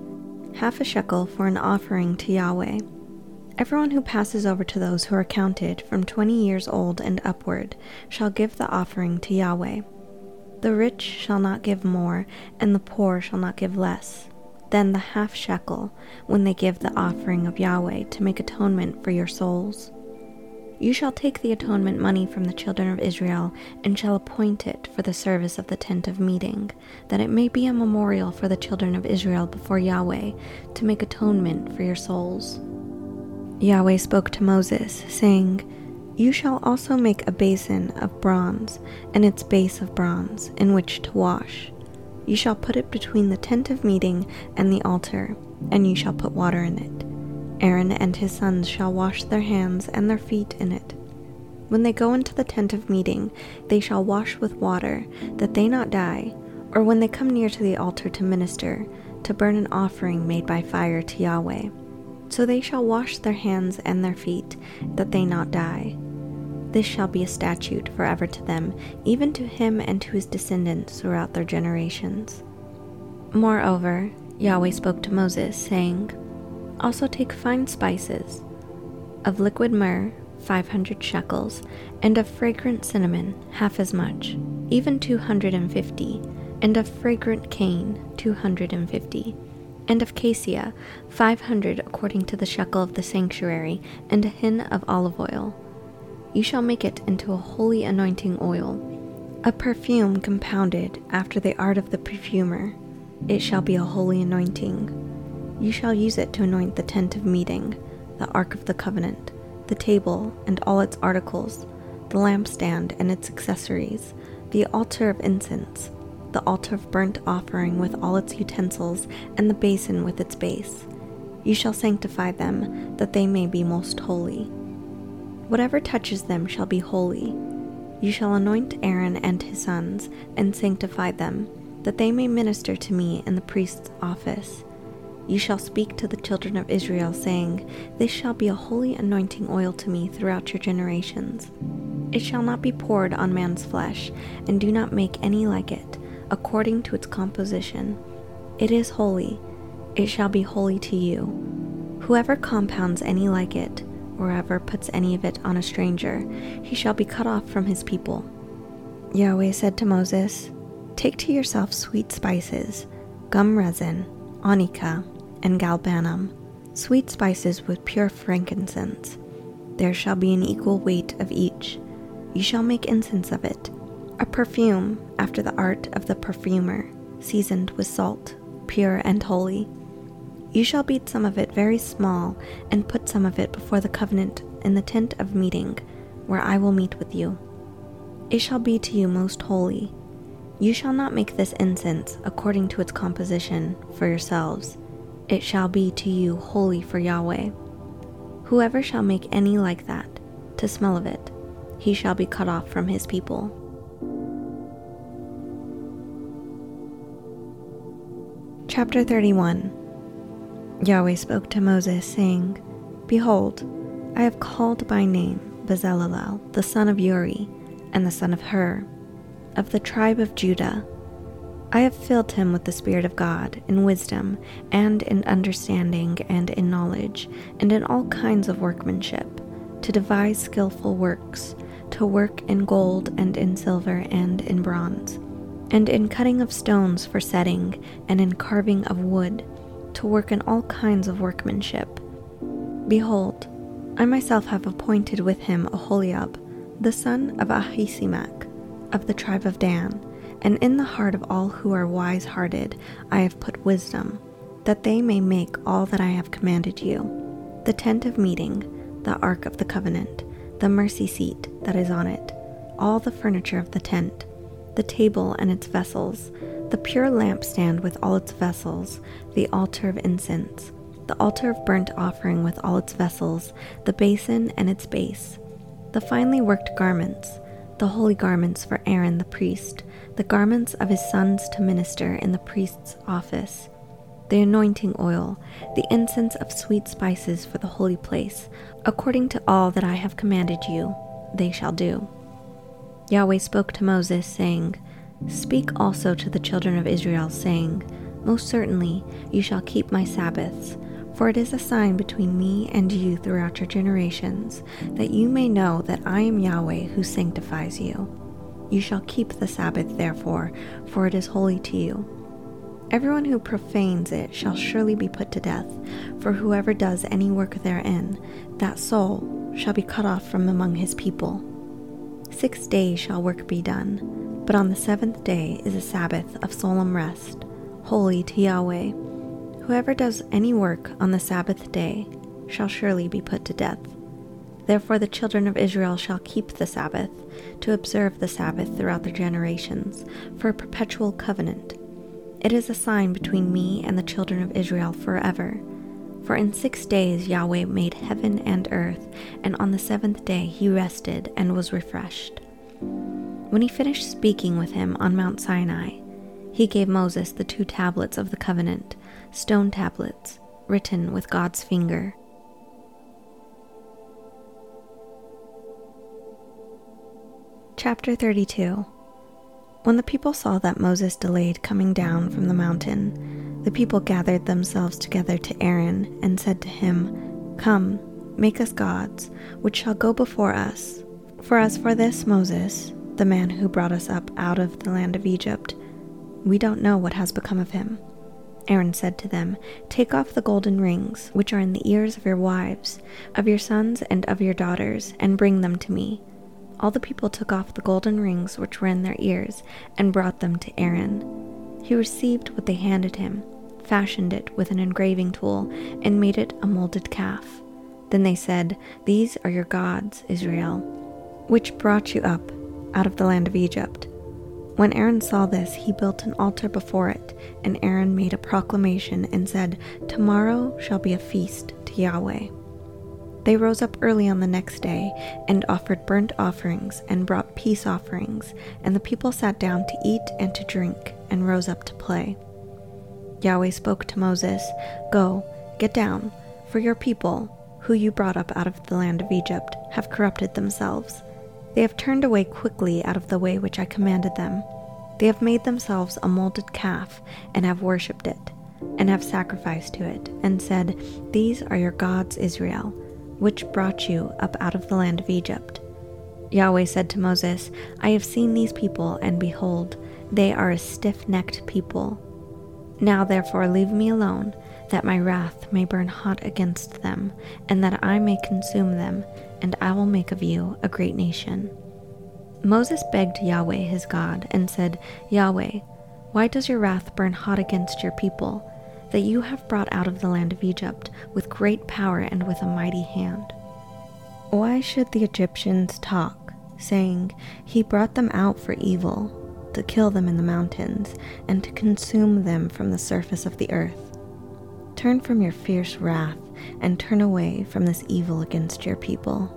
1/2 shekel for an offering to Yahweh. Everyone who passes over to those who are counted from 20 years old and upward shall give the offering to Yahweh. The rich shall not give more, and the poor shall not give less than the 1/2 shekel when they give the offering of Yahweh to make atonement for your souls. You shall take the atonement money from the children of Israel, and shall appoint it for the service of the tent of meeting, that it may be a memorial for the children of Israel before Yahweh, to make atonement for your souls. Yahweh spoke to Moses, saying, You shall also make a basin of bronze, and its base of bronze, in which to wash. You shall put it between the tent of meeting and the altar, and you shall put water in it. Aaron and his sons shall wash their hands and their feet in it. When they go into the tent of meeting, they shall wash with water, that they not die, or when they come near to the altar to minister, to burn an offering made by fire to Yahweh. So they shall wash their hands and their feet, that they not die. This shall be a statute forever to them, even to him and to his descendants throughout their generations. Moreover, Yahweh spoke to Moses, saying, Also take fine spices, of liquid myrrh 500 shekels, and of fragrant cinnamon 1/2 as much, even 250, and of fragrant cane 250, and of cassia, 500 according to the shekel of the sanctuary, and a hin of olive oil. You shall make it into a holy anointing oil, a perfume compounded after the art of the perfumer. It shall be a holy anointing. You shall use it to anoint the tent of meeting, the ark of the covenant, the table and all its articles, the lampstand and its accessories, the altar of incense, the altar of burnt offering with all its utensils, and the basin with its base. You shall sanctify them, that they may be most holy. Whatever touches them shall be holy. You shall anoint Aaron and his sons, and sanctify them, that they may minister to me in the priest's office. You shall speak to the children of Israel, saying, This shall be a holy anointing oil to me throughout your generations. It shall not be poured on man's flesh, and do not make any like it, according to its composition. It is holy. It shall be holy to you. Whoever compounds any like it, or ever puts any of it on a stranger, he shall be cut off from his people. Yahweh said to Moses, Take to yourself sweet spices, gum resin, onica, and galbanum, sweet spices with pure frankincense. There shall be an equal weight of each. You shall make incense of it, a perfume after the art of the perfumer, seasoned with salt, pure and holy. You shall beat some of it very small, and put some of it before the covenant in the tent of meeting, where I will meet with you. It shall be to you most holy. You shall not make this incense according to its composition for yourselves. It shall be to you holy for Yahweh. Whoever shall make any like that, to smell of it, he shall be cut off from his people. Chapter 31. Yahweh spoke to Moses, saying, Behold, I have called by name Bezalel, the son of Uri, and the son of Hur, of the tribe of Judah. I have filled him with the Spirit of God, in wisdom, and in understanding, and in knowledge, and in all kinds of workmanship, to devise skillful works, to work in gold, and in silver, and in bronze, and in cutting of stones for setting, and in carving of wood, to work in all kinds of workmanship. Behold, I myself have appointed with him Aholiab, the son of Ahisamach, of the tribe of Dan, and in the heart of all who are wise-hearted I have put wisdom, that they may make all that I have commanded you, the tent of meeting, the ark of the covenant, the mercy seat that is on it, all the furniture of the tent, the table and its vessels, the pure lampstand with all its vessels, the altar of incense, the altar of burnt offering with all its vessels, the basin and its base, the finely worked garments, the holy garments for Aaron the priest, the garments of his sons to minister in the priest's office, the anointing oil, the incense of sweet spices for the holy place, according to all that I have commanded you, they shall do. Yahweh spoke to Moses, saying, Speak also to the children of Israel, saying, Most certainly you shall keep my Sabbaths, for it is a sign between me and you throughout your generations, that you may know that I am Yahweh who sanctifies you. You shall keep the Sabbath, therefore, for it is holy to you. Everyone who profanes it shall surely be put to death, for whoever does any work therein, that soul shall be cut off from among his people. 6 days shall work be done, but on the seventh day is a Sabbath of solemn rest, holy to Yahweh. Whoever does any work on the Sabbath day shall surely be put to death. Therefore the children of Israel shall keep the Sabbath, to observe the Sabbath throughout their generations, for a perpetual covenant. It is a sign between me and the children of Israel forever. For in 6 days Yahweh made heaven and earth, and on the seventh day he rested and was refreshed. When he finished speaking with him on Mount Sinai, he gave Moses the 2 tablets of the covenant, stone tablets, written with God's finger. Chapter 32. When the people saw that Moses delayed coming down from the mountain, the people gathered themselves together to Aaron and said to him, Come, make us gods, which shall go before us. For as for this Moses, the man who brought us up out of the land of Egypt, we don't know what has become of him. Aaron said to them, "Take off the golden rings, which are in the ears of your wives, of your sons and of your daughters, and bring them to me." All the people took off the golden rings which were in their ears, and brought them to Aaron. He received what they handed him, fashioned it with an engraving tool, and made it a molded calf. Then they said, "These are your gods, Israel, which brought you up out of the land of Egypt." When Aaron saw this, he built an altar before it, and Aaron made a proclamation and said, "Tomorrow shall be a feast to Yahweh." They rose up early on the next day and offered burnt offerings and brought peace offerings, and the people sat down to eat and to drink and rose up to play. Yahweh spoke to Moses, "Go, get down, for your people, who you brought up out of the land of Egypt, have corrupted themselves. They have turned away quickly out of the way which I commanded them. They have made themselves a molded calf, and have worshipped it, and have sacrificed to it, and said, 'These are your gods, Israel, which brought you up out of the land of Egypt.'" Yahweh said to Moses, "I have seen these people, and behold, they are a stiff-necked people. Now therefore leave me alone, that my wrath may burn hot against them, and that I may consume them, and I will make of you a great nation." Moses begged Yahweh his God and said, "Yahweh, why does your wrath burn hot against your people, that you have brought out of the land of Egypt with great power and with a mighty hand? Why should the Egyptians talk, saying, 'He brought them out for evil, to kill them in the mountains, and to consume them from the surface of the earth'? Turn from your fierce wrath, and turn away from this evil against your people.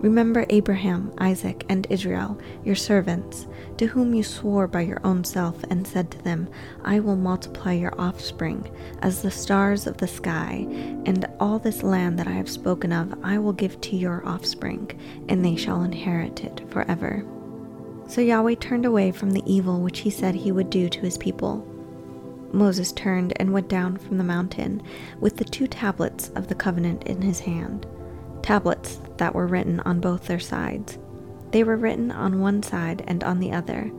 Remember Abraham, Isaac, and Israel, your servants, to whom you swore by your own self and said to them, 'I will multiply your offspring as the stars of the sky, and all this land that I have spoken of I will give to your offspring, and they shall inherit it forever.'" So Yahweh turned away from the evil which he said he would do to his people. Moses turned and went down from the mountain with the 2 tablets of the covenant in his hand, tablets that were written on both their sides. They were written on one side and on the other.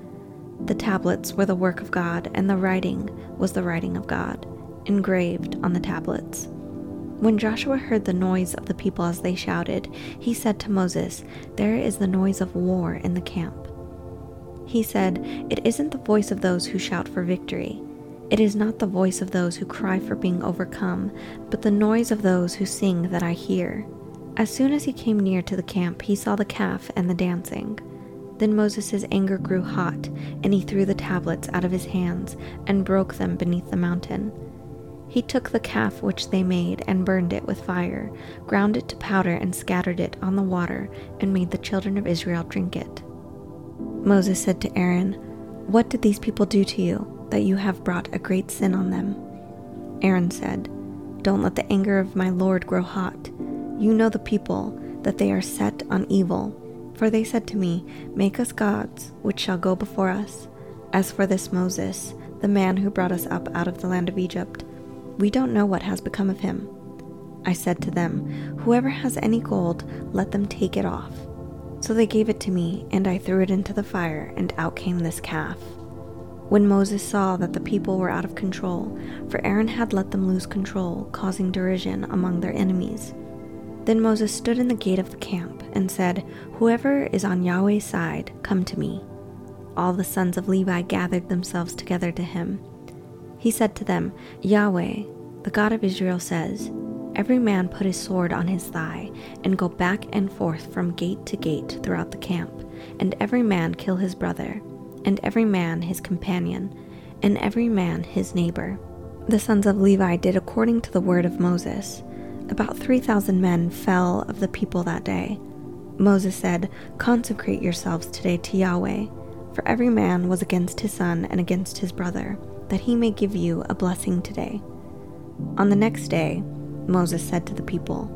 The tablets were the work of God, and the writing was the writing of God, engraved on the tablets. When Joshua heard the noise of the people as they shouted, he said to Moses, "There is the noise of war in the camp." He said, "It isn't the voice of those who shout for victory. It is not the voice of those who cry for being overcome, but the noise of those who sing that I hear." As soon as he came near to the camp, he saw the calf and the dancing. Then Moses' anger grew hot, and he threw the tablets out of his hands and broke them beneath the mountain. He took the calf which they made and burned it with fire, ground it to powder and scattered it on the water, and made the children of Israel drink it. Moses said to Aaron, "What did these people do to you, that you have brought a great sin on them?" Aaron said, "Don't let the anger of my Lord grow hot. You know the people, that they are set on evil. For they said to me, 'Make us gods, which shall go before us.' As for this Moses, the man who brought us up out of the land of Egypt, we don't know what has become of him." I said to them, "Whoever has any gold, let them take it off." So they gave it to me, and I threw it into the fire, and out came this calf. When Moses saw that the people were out of control, for Aaron had let them lose control, causing derision among their enemies. Then Moses stood in the gate of the camp and said, "Whoever is on Yahweh's side, come to me." All the sons of Levi gathered themselves together to him. He said to them, "Yahweh, the God of Israel says, 'Every man put his sword on his thigh, and go back and forth from gate to gate throughout the camp, and every man kill his brother, and every man his companion, and every man his neighbor.'" The sons of Levi did according to the word of Moses. About 3,000 men fell of the people that day. Moses said, "Consecrate yourselves today to Yahweh, for every man was against his son and against his brother, that he may give you a blessing today." On the next day, Moses said to the people,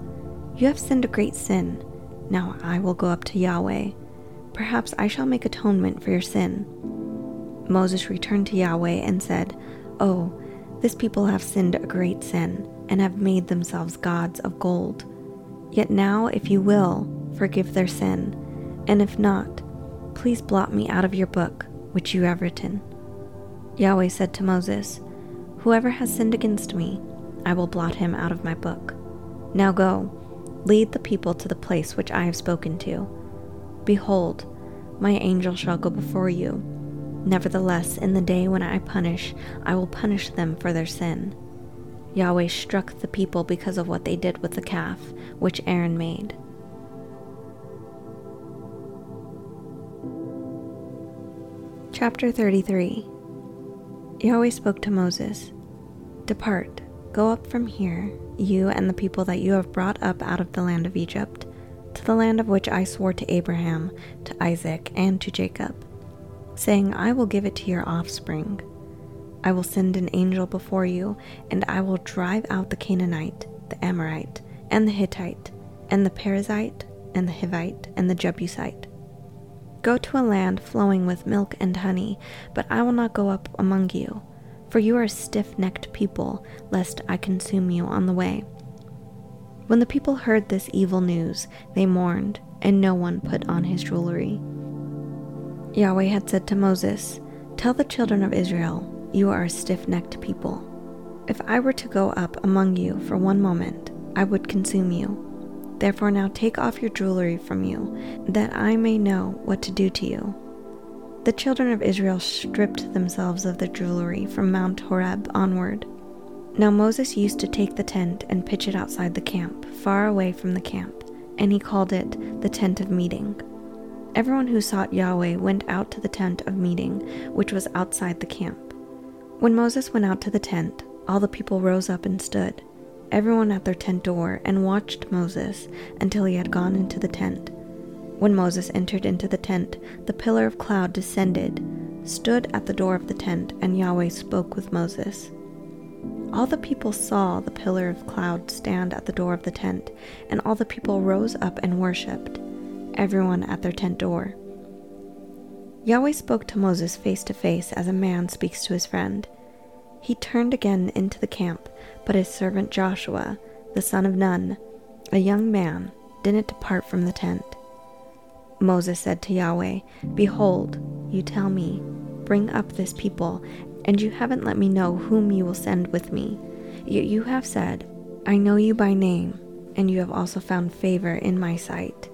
"You have sinned a great sin. Now I will go up to Yahweh. Perhaps I shall make atonement for your sin." Moses returned to Yahweh and said, "Oh, this people have sinned a great sin, and have made themselves gods of gold. Yet now, if you will, forgive their sin, and if not, please blot me out of your book which you have written." Yahweh said to Moses, Whoever has sinned against me, I will blot him out of my book. Now go, lead the people to the place which I have spoken to. Behold, my angel shall go before you. Nevertheless, in the day when I will punish them for their sin. Yahweh struck the people because of what they did with the calf, which Aaron made. Chapter 33. Yahweh spoke to Moses, Depart, go up from here, you and the people that you have brought up out of the land of Egypt, to the land of which I swore to Abraham, to Isaac, and to Jacob, saying, I will give it to your offspring. I will send an angel before you, and I will drive out the Canaanite, the Amorite, and the Hittite, and the Perizzite, and the Hivite, and the Jebusite. Go to a land flowing with milk and honey, but I will not go up among you, for you are a stiff-necked people, lest I consume you on the way. When the people heard this evil news, they mourned, and no one put on his jewelry. Yahweh had said to Moses, Tell the children of Israel, You are a stiff-necked people. If I were to go up among you for one moment, I would consume you. Therefore now take off your jewelry from you, that I may know what to do to you. The children of Israel stripped themselves of their jewelry from Mount Horeb onward. Now Moses used to take the tent and pitch it outside the camp, far away from the camp, and he called it the tent of meeting. Everyone who sought Yahweh went out to the tent of meeting, which was outside the camp. When Moses went out to the tent, all the people rose up and stood, everyone at their tent door, and watched Moses until he had gone into the tent. When Moses entered into the tent, the pillar of cloud descended, stood at the door of the tent, and Yahweh spoke with Moses. All the people saw the pillar of cloud stand at the door of the tent, and all the people rose up and worshipped, everyone at their tent door. Yahweh spoke to Moses face to face as a man speaks to his friend. He turned again into the camp, but his servant Joshua, the son of Nun, a young man, didn't depart from the tent. Moses said to Yahweh, Behold, you tell me, bring up this people, and you haven't let me know whom you will send with me. Yet you have said, I know you by name, and you have also found favor in my sight.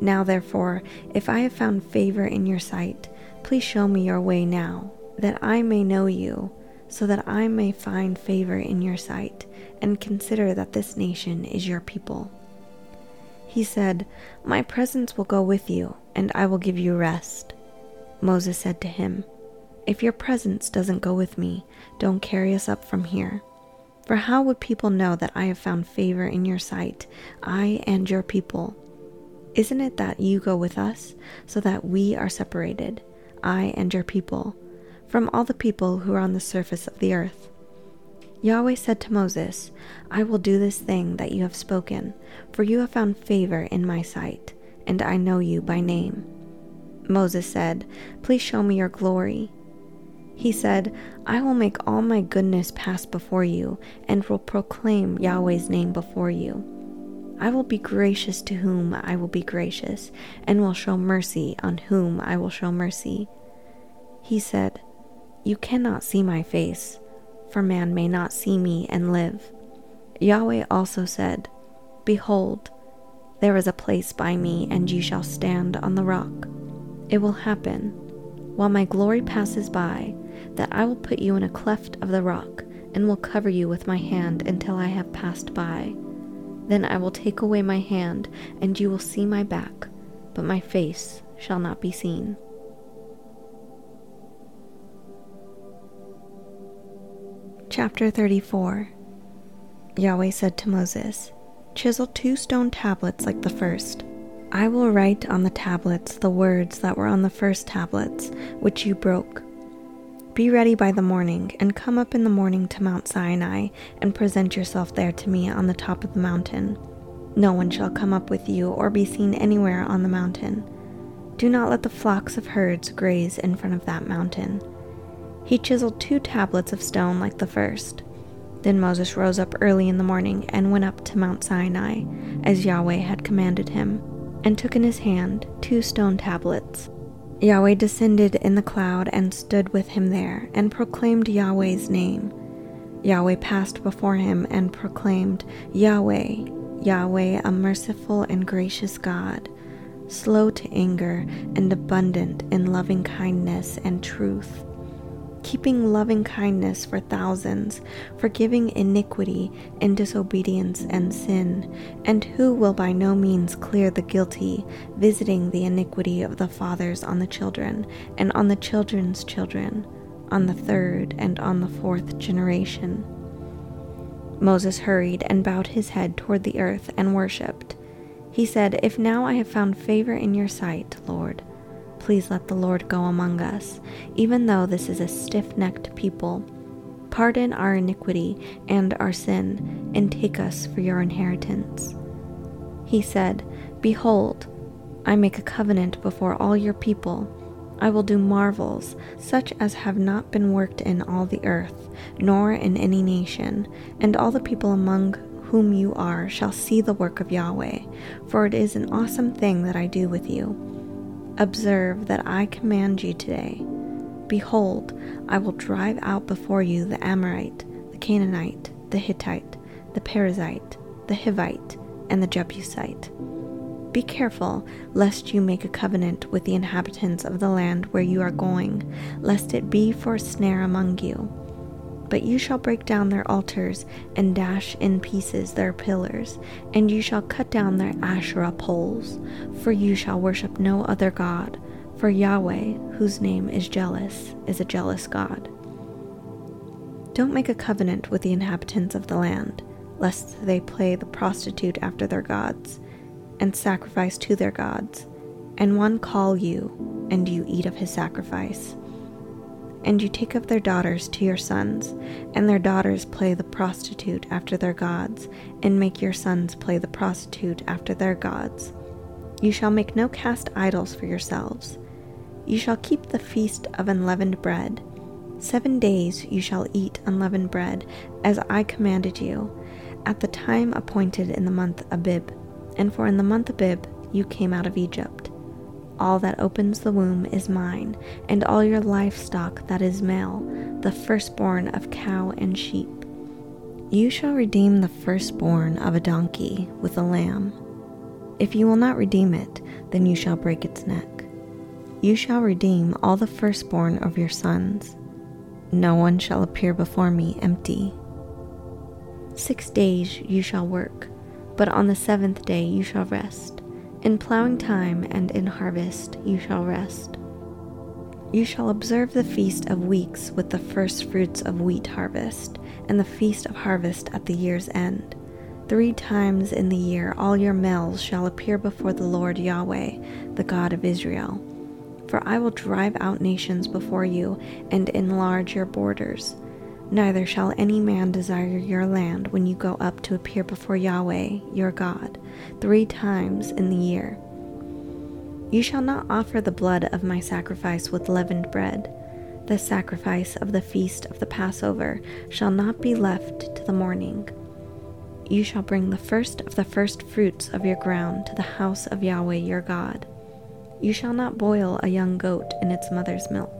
Now therefore, if I have found favor in your sight, please show me your way now, that I may know you, so that I may find favor in your sight, and consider that this nation is your people. He said, My presence will go with you, and I will give you rest. Moses said to him, If your presence doesn't go with me, don't carry us up from here. For how would people know that I have found favor in your sight, I and your people? Isn't it that you go with us, so that we are separated, I and your people, from all the people who are on the surface of the earth? Yahweh said to Moses, I will do this thing that you have spoken, for you have found favor in my sight, and I know you by name. Moses said, Please show me your glory. He said, I will make all my goodness pass before you, and will proclaim Yahweh's name before you. I will be gracious to whom I will be gracious, and will show mercy on whom I will show mercy. He said, You cannot see my face, for man may not see me and live. Yahweh also said, Behold, there is a place by me, and you shall stand on the rock. It will happen, while my glory passes by, that I will put you in a cleft of the rock, and will cover you with my hand until I have passed by. Then I will take away my hand, and you will see my back, but my face shall not be seen. Chapter 34. Yahweh said to Moses, Chisel 2 stone tablets like the first. I will write on the tablets the words that were on the first tablets, which you broke. Be ready by the morning, and come up in the morning to Mount Sinai, and present yourself there to me on the top of the mountain. No one shall come up with you, or be seen anywhere on the mountain. Do not let the flocks of herds graze in front of that mountain. He chiseled 2 tablets of stone like the first. Then Moses rose up early in the morning, and went up to Mount Sinai, as Yahweh had commanded him, and took in his hand 2 stone tablets. Yahweh descended in the cloud and stood with him there, and proclaimed Yahweh's name. Yahweh passed before him and proclaimed, "Yahweh, Yahweh, a merciful and gracious God, slow to anger and abundant in loving kindness and truth, keeping loving kindness for thousands, forgiving iniquity and disobedience and sin, and who will by no means clear the guilty, visiting the iniquity of the fathers on the children and on the children's children, on the third and on the fourth generation." Moses hurried and bowed his head toward the earth and worshipped. He said, "If now I have found favor in your sight, Lord, please let the Lord go among us, even though this is a stiff-necked people. Pardon our iniquity and our sin, and take us for your inheritance." He said, "Behold, I make a covenant before all your people. I will do marvels, such as have not been worked in all the earth, nor in any nation, and all the people among whom you are shall see the work of Yahweh, for it is an awesome thing that I do with you. Observe that I command you today. Behold, I will drive out before you the Amorite, the Canaanite, the Hittite, the Perizzite, the Hivite, and the Jebusite. Be careful, lest you make a covenant with the inhabitants of the land where you are going, lest it be for a snare among you. But you shall break down their altars and dash in pieces their pillars, and you shall cut down their Asherah poles, for you shall worship no other god, for Yahweh, whose name is jealous, is a jealous God. Don't make a covenant with the inhabitants of the land, lest they play the prostitute after their gods, and sacrifice to their gods, and one call you, and you eat of his sacrifice. And you take up their daughters to your sons, and their daughters play the prostitute after their gods, and make your sons play the prostitute after their gods. You shall make no cast idols for yourselves. You shall keep the feast of unleavened bread. 7 days you shall eat unleavened bread, as I commanded you, at the time appointed in the month Abib. And for in the month Abib you came out of Egypt. All that opens the womb is mine, and all your livestock that is male, the firstborn of cow and sheep. You shall redeem the firstborn of a donkey with a lamb. If you will not redeem it, then you shall break its neck. You shall redeem all the firstborn of your sons. No one shall appear before me empty. 6 days you shall work, but on the 7th day you shall rest. In plowing time and in harvest you shall rest. You shall observe the feast of weeks with the first fruits of wheat harvest, and the feast of harvest at the year's end. 3 times in the year all your males shall appear before the Lord Yahweh, the God of Israel. For I will drive out nations before you, and enlarge your borders. Neither shall any man desire your land when you go up to appear before Yahweh your God, 3 times in the year. You shall not offer the blood of my sacrifice with leavened bread. The sacrifice of the feast of the Passover shall not be left to the morning. You shall bring the first of the first fruits of your ground to the house of Yahweh your God. You shall not boil a young goat in its mother's milk.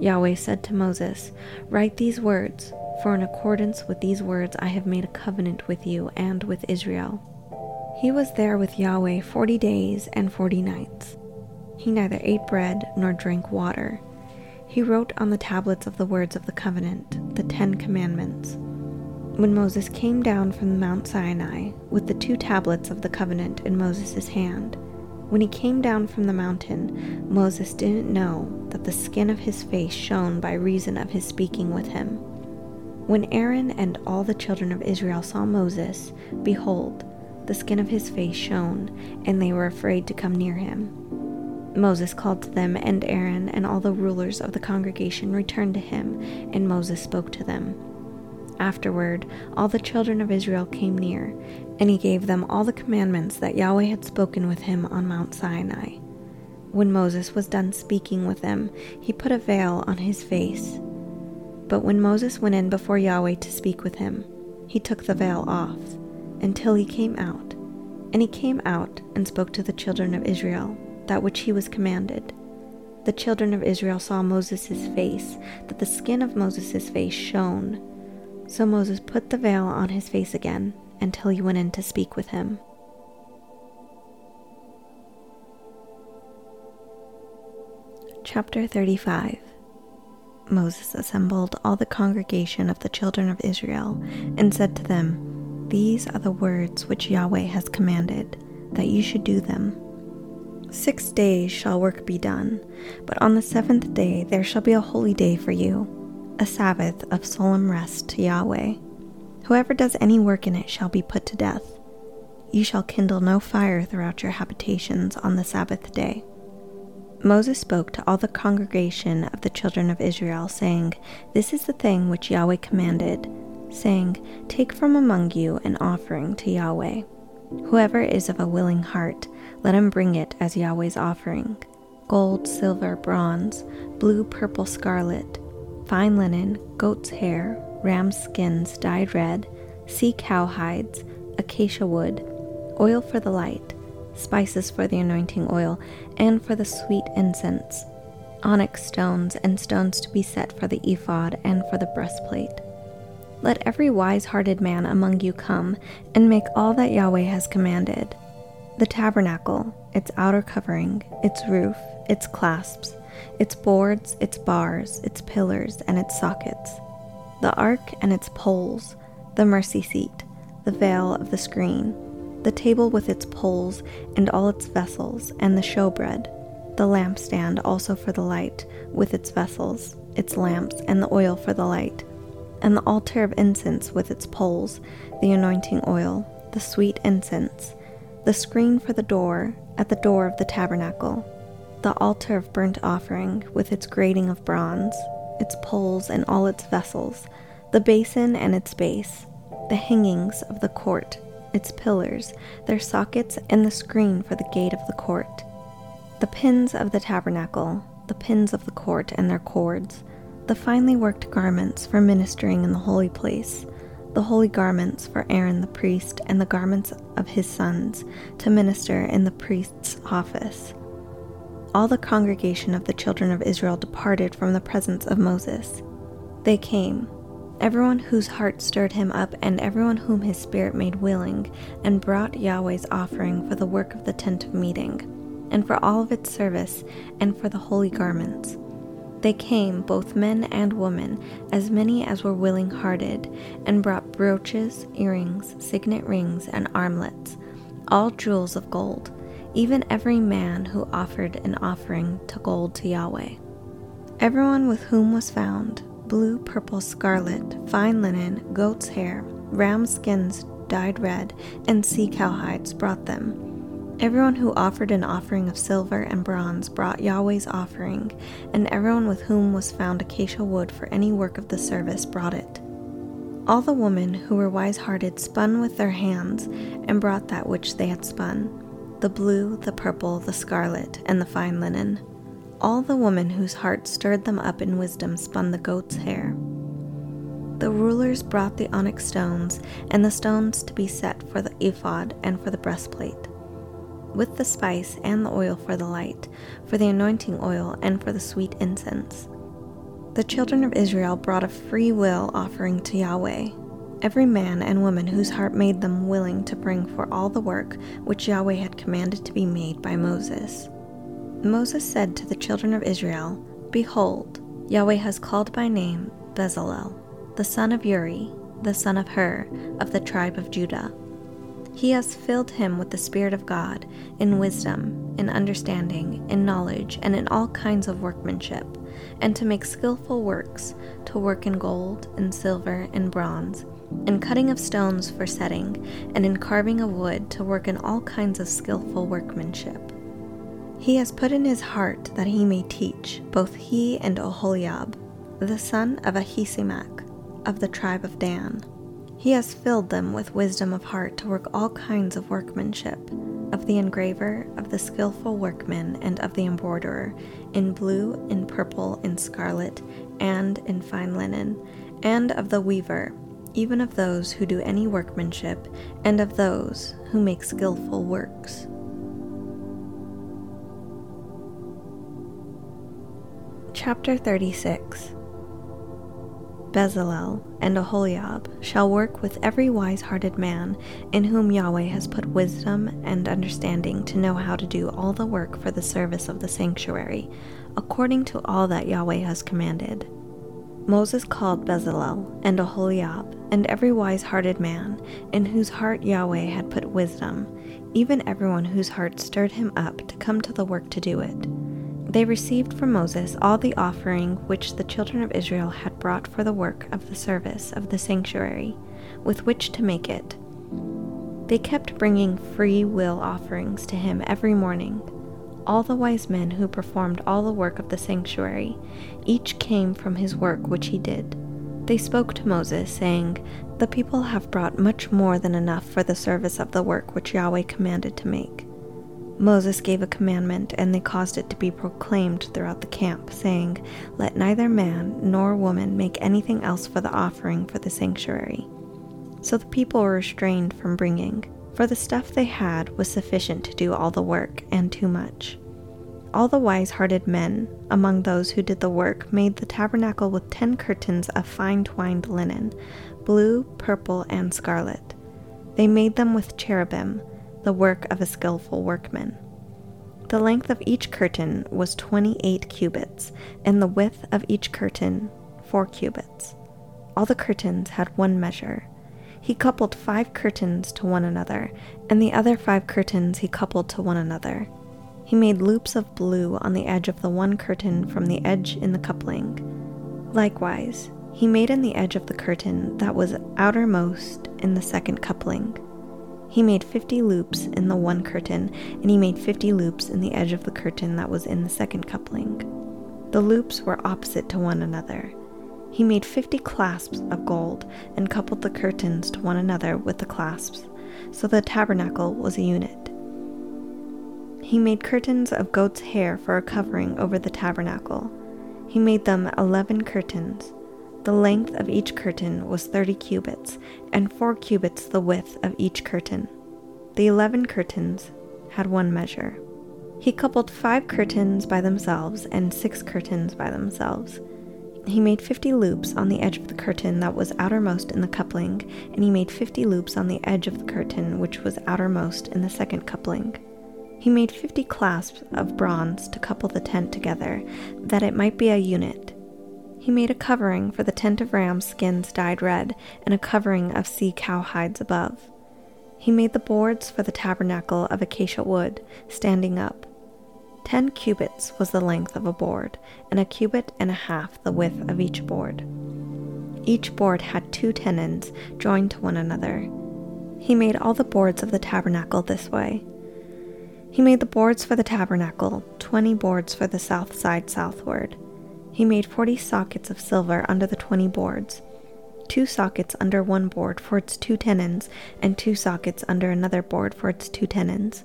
Yahweh said to Moses, "Write these words, for in accordance with these words I have made a covenant with you and with Israel." He was there with Yahweh 40 days and 40 nights. He neither ate bread nor drank water. He wrote on the tablets of the words of the covenant, the 10 commandments. When Moses came down from Mount Sinai with the 2 tablets of the covenant in Moses' hand, when he came down from the mountain, Moses didn't know that the skin of his face shone by reason of his speaking with him. When Aaron and all the children of Israel saw Moses, behold, the skin of his face shone, and they were afraid to come near him. Moses called to them, and Aaron and all the rulers of the congregation returned to him, and Moses spoke to them. Afterward, all the children of Israel came near, and he gave them all the commandments that Yahweh had spoken with him on Mount Sinai. When Moses was done speaking with them, he put a veil on his face. But when Moses went in before Yahweh to speak with him, he took the veil off, until he came out. And he came out and spoke to the children of Israel that which he was commanded. The children of Israel saw Moses' face, that the skin of Moses' face shone. So Moses put the veil on his face again until he went in to speak with him. Chapter 35. Moses assembled all the congregation of the children of Israel and said to them, "These are the words which Yahweh has commanded, that you should do them. 6 days shall work be done, but on the seventh day there shall be a holy day for you, a Sabbath of solemn rest to Yahweh. Whoever does any work in it shall be put to death. You shall kindle no fire throughout your habitations on the Sabbath day." Moses spoke to all the congregation of the children of Israel, saying, "This is the thing which Yahweh commanded, saying, 'Take from among you an offering to Yahweh. Whoever is of a willing heart, let him bring it as Yahweh's offering: gold, silver, bronze, blue, purple, scarlet, fine linen, goat's hair, ram's skins dyed red, sea cow hides, acacia wood, oil for the light, spices for the anointing oil, and for the sweet incense, onyx stones and stones to be set for the ephod and for the breastplate. Let every wise-hearted man among you come and make all that Yahweh has commanded: the tabernacle, its outer covering, its roof, its clasps, its boards, its bars, its pillars, and its sockets, the ark and its poles, the mercy seat, the veil of the screen, the table with its poles and all its vessels, and the showbread, the lampstand also for the light, with its vessels, its lamps, and the oil for the light, and the altar of incense with its poles, the anointing oil, the sweet incense, the screen for the door, at the door of the tabernacle, the altar of burnt offering with its grating of bronze, its poles and all its vessels, the basin and its base, the hangings of the court, its pillars, their sockets, and the screen for the gate of the court, the pins of the tabernacle, the pins of the court and their cords, the finely worked garments for ministering in the holy place, the holy garments for Aaron the priest and the garments of his sons to minister in the priest's office." All the congregation of the children of Israel departed from the presence of Moses. They came, everyone whose heart stirred him up, and everyone whom his spirit made willing, and brought Yahweh's offering for the work of the tent of meeting, and for all of its service, and for the holy garments. They came, both men and women, as many as were willing-hearted, and brought brooches, earrings, signet rings, and armlets, all jewels of gold. Even every man who offered an offering to gold to Yahweh. Everyone with whom was found blue, purple, scarlet, fine linen, goat's hair, ram skins dyed red, and sea cow hides brought them. Everyone who offered an offering of silver and bronze brought Yahweh's offering, and everyone with whom was found acacia wood for any work of the service brought it. All the women who were wise-hearted spun with their hands and brought that which they had spun, the blue, the purple, the scarlet, and the fine linen. All the women whose hearts stirred them up in wisdom spun the goat's hair. The rulers brought the onyx stones and the stones to be set for the ephod and for the breastplate, with the spice and the oil for the light, for the anointing oil, and for the sweet incense. The children of Israel brought a free will offering to Yahweh, every man and woman whose heart made them willing to bring for all the work which Yahweh had commanded to be made by Moses. Moses said to the children of Israel, "Behold, Yahweh has called by name Bezalel, the son of Uri, the son of Hur, of the tribe of Judah. He has filled him with the Spirit of God, in wisdom, in understanding, in knowledge, and in all kinds of workmanship, and to make skillful works, to work in gold, and silver, and bronze, in cutting of stones for setting, and in carving of wood, to work in all kinds of skillful workmanship. He has put in his heart that he may teach, both he and Oholiab, the son of Ahisamach, of the tribe of Dan. He has filled them with wisdom of heart to work all kinds of workmanship, of the engraver, of the skillful workman, and of the embroiderer, in blue, in purple, in scarlet, and in fine linen, and of the weaver, even of those who do any workmanship, and of those who make skillful works." Chapter 36. Bezalel, and Oholiab shall work with every wise-hearted man in whom Yahweh has put wisdom and understanding to know how to do all the work for the service of the sanctuary, according to all that Yahweh has commanded. Moses called Bezalel and Oholiab and every wise-hearted man in whose heart Yahweh had put wisdom, even everyone whose heart stirred him up to come to the work to do it. They received from Moses all the offering which the children of Israel had brought for the work of the service of the sanctuary, with which to make it. They kept bringing free will offerings to him every morning. All the wise men who performed all the work of the sanctuary, each came from his work which he did. They spoke to Moses, saying, "The people have brought much more than enough for the service of the work which Yahweh commanded to make." Moses gave a commandment, and they caused it to be proclaimed throughout the camp, saying, "Let neither man nor woman make anything else for the offering for the sanctuary." So the people were restrained from bringing, for the stuff they had was sufficient to do all the work, and too much. All the wise-hearted men among those who did the work made the tabernacle with 10 curtains of fine twined linen, blue, purple, and scarlet. They made them with cherubim, the work of a skillful workman. The length of each curtain was 28 cubits, and the width of each curtain 4 cubits. All the curtains had one measure. He coupled 5 curtains to one another, and the other 5 curtains he coupled to one another. He made loops of blue on the edge of the one curtain from the edge in the coupling. Likewise, he made in the edge of the curtain that was outermost in the second coupling. He made 50 loops in the one curtain, and he made 50 loops in the edge of the curtain that was in the second coupling. The loops were opposite to one another. He made 50 clasps of gold, and coupled the curtains to one another with the clasps, so the tabernacle was a unit. He made curtains of goat's hair for a covering over the tabernacle. He made them 11 curtains. The length of each curtain was 30 cubits, and 4 cubits the width of each curtain. The 11 curtains had one measure. He coupled 5 curtains by themselves and 6 curtains by themselves. He made 50 loops on the edge of the curtain that was outermost in the coupling, and he made 50 loops on the edge of the curtain which was outermost in the second coupling. He made 50 clasps of bronze to couple the tent together, that it might be a unit. He made a covering for the tent of ram skins dyed red, and a covering of sea cow hides above. He made the boards for the tabernacle of acacia wood, standing up. 10 cubits was the length of a board, and 1.5 cubits the width of each board. Each board had 2 tenons joined to one another. He made all the boards of the tabernacle this way. He made the boards for the tabernacle, 20 boards for the south side southward. He made 40 sockets of silver under the 20 boards, 2 sockets under one board for its 2 tenons, and 2 sockets under another board for its 2 tenons.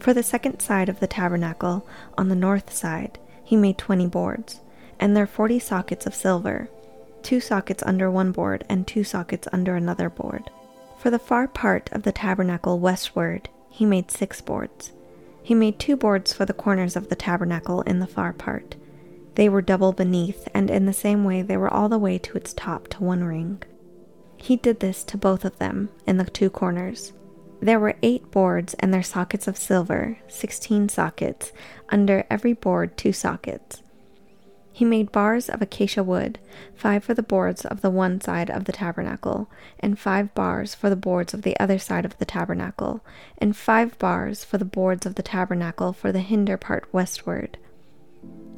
For the second side of the tabernacle, on the north side, he made 20 boards, and their 40 sockets of silver, 2 sockets under one board, and 2 sockets under another board. For the far part of the tabernacle westward, he made 6 boards. He made 2 boards for the corners of the tabernacle in the far part. They were double beneath, and in the same way they were all the way to its top to one ring. He did this to both of them, in the 2 corners. There were 8 boards and their sockets of silver, 16 sockets, under every board 2 sockets. He made bars of acacia wood, 5 for the boards of the one side of the tabernacle, and 5 bars for the boards of the other side of the tabernacle, and 5 bars for the boards of the tabernacle for the hinder part westward.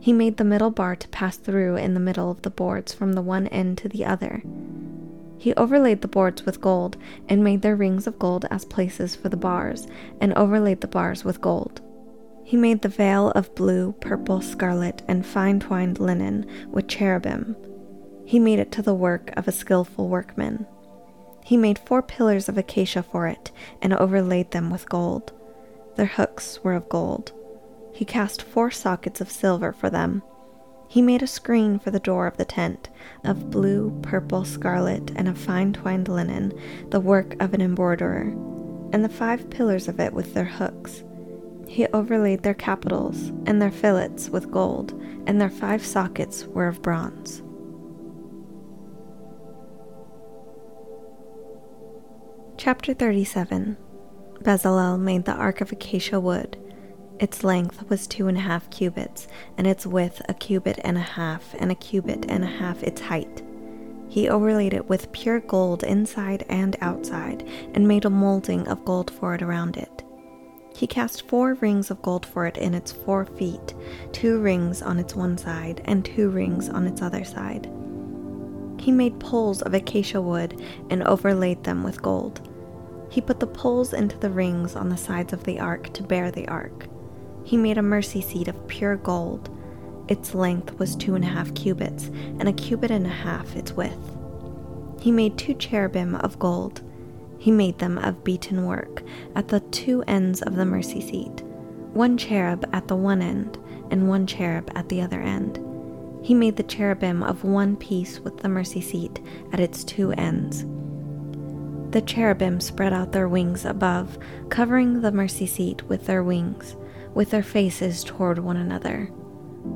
He made the middle bar to pass through in the middle of the boards from the one end to the other. He overlaid the boards with gold, and made their rings of gold as places for the bars, and overlaid the bars with gold. He made the veil of blue, purple, scarlet, and fine twined linen with cherubim. He made it to the work of a skillful workman. He made 4 pillars of acacia for it, and overlaid them with gold. Their hooks were of gold. He cast 4 sockets of silver for them. He made a screen for the door of the tent, of blue, purple, scarlet, and of fine twined linen, the work of an embroiderer, and the 5 pillars of it with their hooks. He overlaid their capitals, and their fillets with gold, and their 5 sockets were of bronze. Chapter 37. Bezalel made the ark of acacia wood. Its length was 2.5 cubits, and its width 1.5 cubits, and 1.5 cubits, its height. He overlaid it with pure gold inside and outside, and made a molding of gold for it around it. He cast 4 rings of gold for it in its 4 feet, 2 rings on its one side, and 2 rings on its other side. He made poles of acacia wood and overlaid them with gold. He put the poles into the rings on the sides of the ark to bear the ark. He made a mercy seat of pure gold. Its length was 2.5 cubits, and 1.5 cubits, its width. He made 2 cherubim of gold. He made them of beaten work at the 2 ends of the mercy seat, 1 cherub at the one end and 1 cherub at the other end. He made the cherubim of one piece with the mercy seat at its 2 ends. The cherubim spread out their wings above, covering the mercy seat with their wings, with their faces toward one another.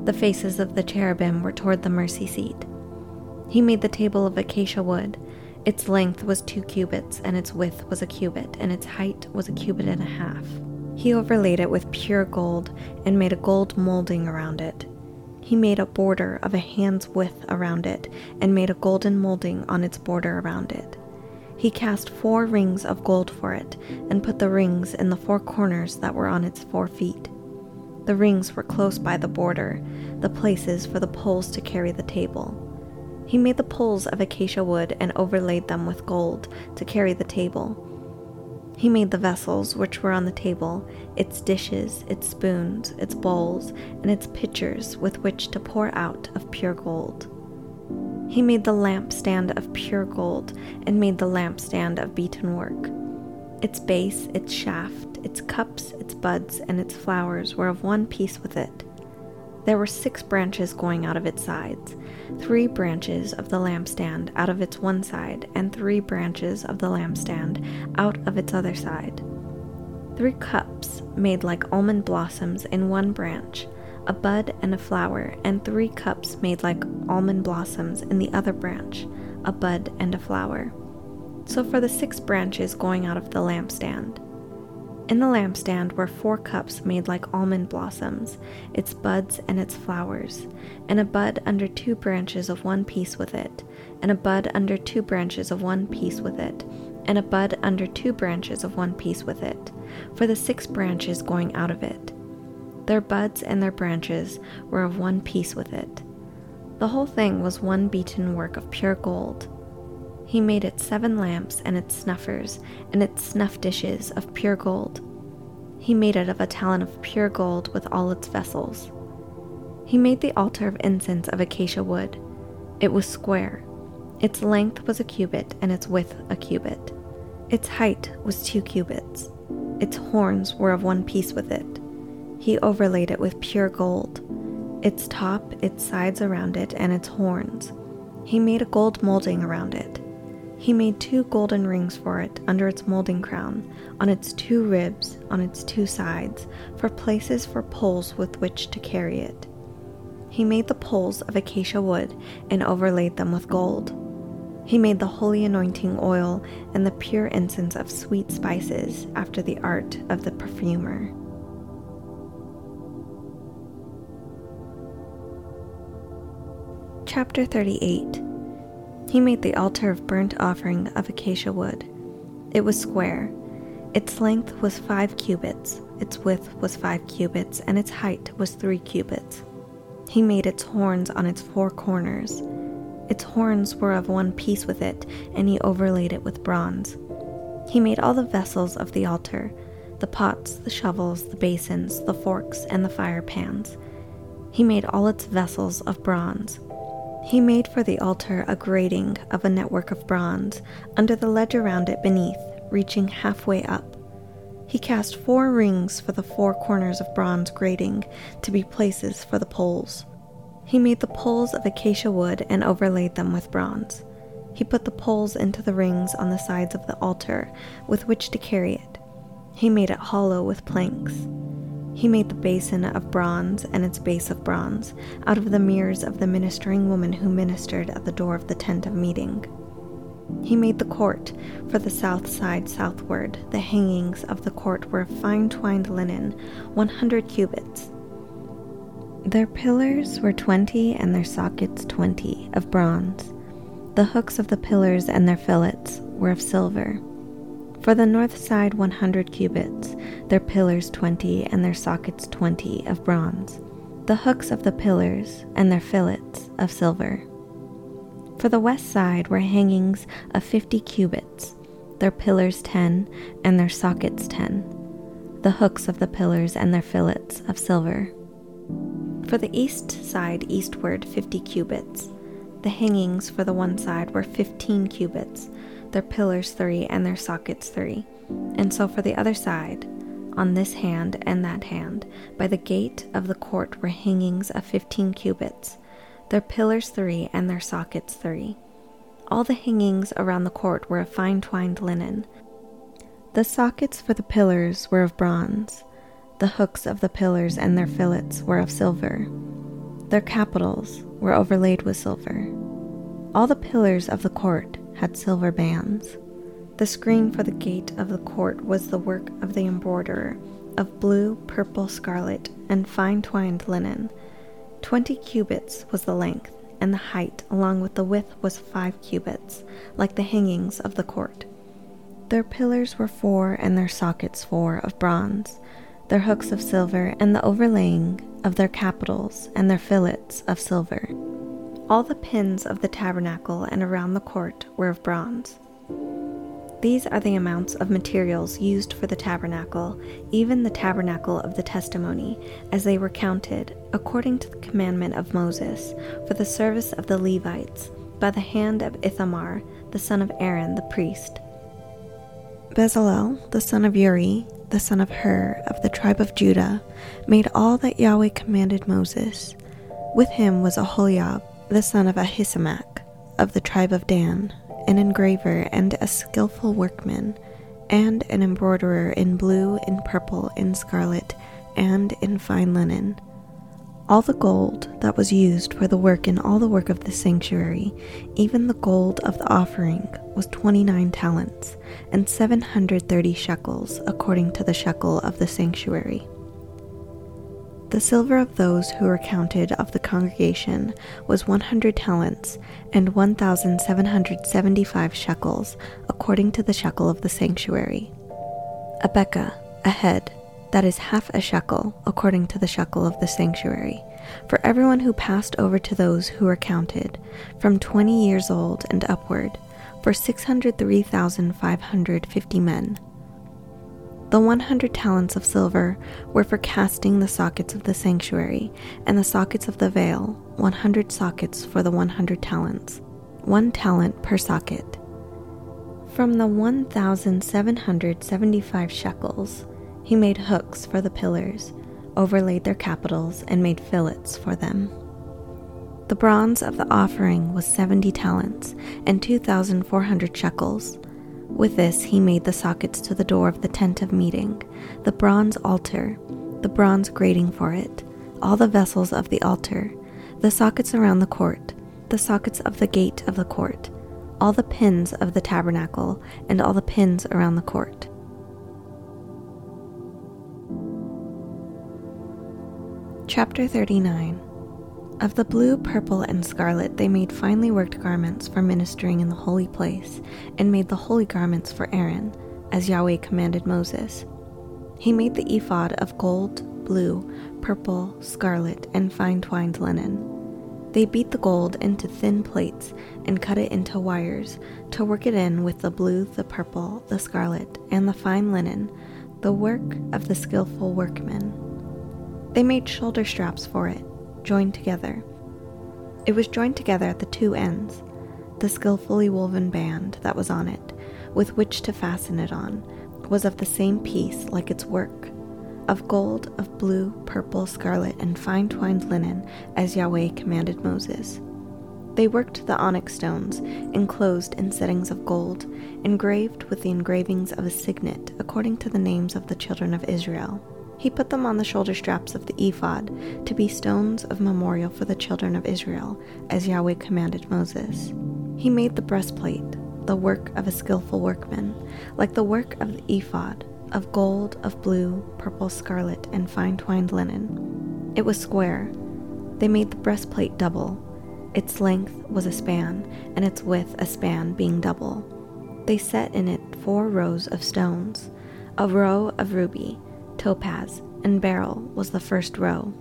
The faces of the cherubim were toward the mercy seat. He made the table of acacia wood. Its length was 2 cubits, and its width was 1 cubit, and its height was 1.5 cubits. He overlaid it with pure gold and made a gold molding around it. He made a border of a hand's width around it and made a golden molding on its border around it. He cast 4 rings of gold for it and put the rings in the 4 corners that were on its 4 feet. The rings were close by the border, the places for the poles to carry the table. He made the poles of acacia wood and overlaid them with gold to carry the table. He made the vessels which were on the table, its dishes, its spoons, its bowls, and its pitchers with which to pour out of pure gold. He made the lampstand of pure gold and made the lampstand of beaten work. Its base, its shaft, its cups, its buds, and its flowers were of one piece with it. There were 6 branches going out of its sides, 3 branches of the lampstand out of its one side, and 3 branches of the lampstand out of its other side. 3 cups made like almond blossoms in one branch, a bud and a flower, and 3 cups made like almond blossoms in the other branch, a bud and a flower. So for the 6 branches going out of the lampstand. In the lampstand were 4 cups made like almond blossoms, its buds and its flowers, and a bud under 2 branches of one piece with it, and a bud under 2 branches of one piece with it, and a bud under 2 branches of one piece with it, for the 6 branches going out of it. Their buds and their branches were of one piece with it. The whole thing was one beaten work of pure gold. He made its 7 lamps and its snuffers and its snuff dishes of pure gold. He made it of a talent of pure gold with all its vessels. He made the altar of incense of acacia wood. It was square. Its length was 1 cubit and its width 1 cubit. Its height was 2 cubits. Its horns were of one piece with it. He overlaid it with pure gold, its top, its sides around it, and its horns. He made a gold molding around it. He made 2 golden rings for it under its molding crown, on its 2 ribs, on its 2 sides, for places for poles with which to carry it. He made the poles of acacia wood and overlaid them with gold. He made the holy anointing oil and the pure incense of sweet spices after the art of the perfumer. Chapter 38. He made the altar of burnt offering of acacia wood. It was square. Its length was 5 cubits, its width was 5 cubits, and its height was 3 cubits. He made its horns on its 4 corners. Its horns were of one piece with it, and he overlaid it with bronze. He made all the vessels of the altar, the pots, the shovels, the basins, the forks, and the fire pans. He made all its vessels of bronze. He made for the altar a grating of a network of bronze, under the ledge around it beneath, reaching halfway up. He cast 4 rings for the 4 corners of bronze grating, to be places for the poles. He made the poles of acacia wood and overlaid them with bronze. He put the poles into the rings on the sides of the altar, with which to carry it. He made it hollow with planks. He made the basin of bronze and its base of bronze, out of the mirrors of the ministering woman who ministered at the door of the tent of meeting. He made the court for the south side southward. The hangings of the court were of fine twined linen, 100 cubits. Their pillars were 20, and their sockets 20, of bronze. The hooks of the pillars and their fillets were of silver. For the north side 100 cubits, their pillars 20, and their sockets 20, of bronze. The hooks of the pillars and their fillets of silver. For the west side were hangings of 50 cubits, their pillars 10, and their sockets 10, the hooks of the pillars and their fillets of silver. For the east side eastward 50 cubits, the hangings for the one side were 15 cubits, their pillars 3, and their sockets 3, and so for the other side, on this hand and that hand, by the gate of the court were hangings of 15 cubits, their pillars 3, and their sockets 3. All the hangings around the court were of fine twined linen. The sockets for the pillars were of bronze. The hooks of the pillars and their fillets were of silver. Their capitals were overlaid with silver. All the pillars of the court had silver bands. The screen for the gate of the court was the work of the embroiderer, of blue, purple, scarlet, and fine twined linen. 20 cubits was the length, and the height along with the width was 5 cubits, like the hangings of the court. Their pillars were 4, and their sockets 4, of bronze, their hooks of silver, and the overlaying of their capitals and their fillets of silver. All the pins of the tabernacle and around the court were of bronze. These are the amounts of materials used for the tabernacle, even the tabernacle of the testimony, as they were counted, according to the commandment of Moses, for the service of the Levites, by the hand of Ithamar, the son of Aaron, the priest. Bezalel, the son of Uri, the son of Hur, of the tribe of Judah, made all that Yahweh commanded Moses. With him was Aholiab, the son of Ahisamach, of the tribe of Dan, an engraver and a skillful workman, and an embroiderer in blue, in purple, in scarlet, and in fine linen. All the gold that was used for the work in all the work of the sanctuary, even the gold of the offering, was 29 talents, and 730 shekels, according to the shekel of the sanctuary. The silver of those who were counted of the congregation was 100 talents, and 1,775 shekels, according to the shekel of the sanctuary. A bekah, a head, that is half a shekel, according to the shekel of the sanctuary, for everyone who passed over to those who were counted, from 20 years old and upward, for 603,550 men. The 100 talents of silver were for casting the sockets of the sanctuary, and the sockets of the veil, 100 sockets for the 100 talents, 1 talent per socket. From the 1,775 shekels, he made hooks for the pillars, overlaid their capitals, and made fillets for them. The bronze of the offering was 70 talents, and 2,400 shekels. With this he made the sockets to the door of the tent of meeting, the bronze altar, the bronze grating for it, all the vessels of the altar, the sockets around the court, the sockets of the gate of the court, all the pins of the tabernacle, and all the pins around the court. Chapter 39. Of the blue, purple, and scarlet they made finely worked garments for ministering in the holy place, and made the holy garments for Aaron, as Yahweh commanded Moses. He made the ephod of gold, blue, purple, scarlet, and fine twined linen. They beat the gold into thin plates and cut it into wires, to work it in with the blue, the purple, the scarlet, and the fine linen, the work of the skillful workman. They made shoulder straps for it, joined together. It was joined together at the two ends, the skillfully woven band that was on it, with which to fasten it on, was of the same piece like its work, of gold, of blue, purple, scarlet, and fine twined linen, as Yahweh commanded Moses. They worked the onyx stones, enclosed in settings of gold, engraved with the engravings of a signet, according to the names of the children of Israel. He put them on the shoulder straps of the ephod, to be stones of memorial for the children of Israel, as Yahweh commanded Moses. He made the breastplate, the work of a skillful workman, like the work of the ephod, of gold, of blue, purple, scarlet, and fine twined linen. It was square. They made the breastplate double. Its length was a span, and its width a span, being double. They set in it 4 rows of stones. A row of ruby, topaz, and beryl was the first row.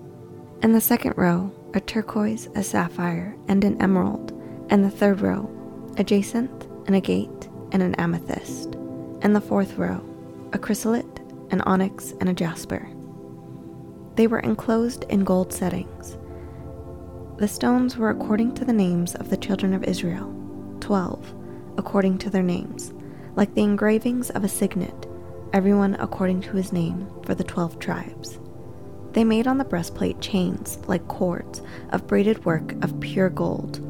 And the second row, a turquoise, a sapphire, and an emerald. And the third row, a jacinth, an agate, and an amethyst. And the fourth row, a chrysolite, an onyx, and a jasper. They were enclosed in gold settings. The stones were according to the names of the children of Israel, 12, according to their names, like the engravings of a signet, everyone according to his name, for the 12 tribes. They made on the breastplate chains, like cords, of braided work of pure gold.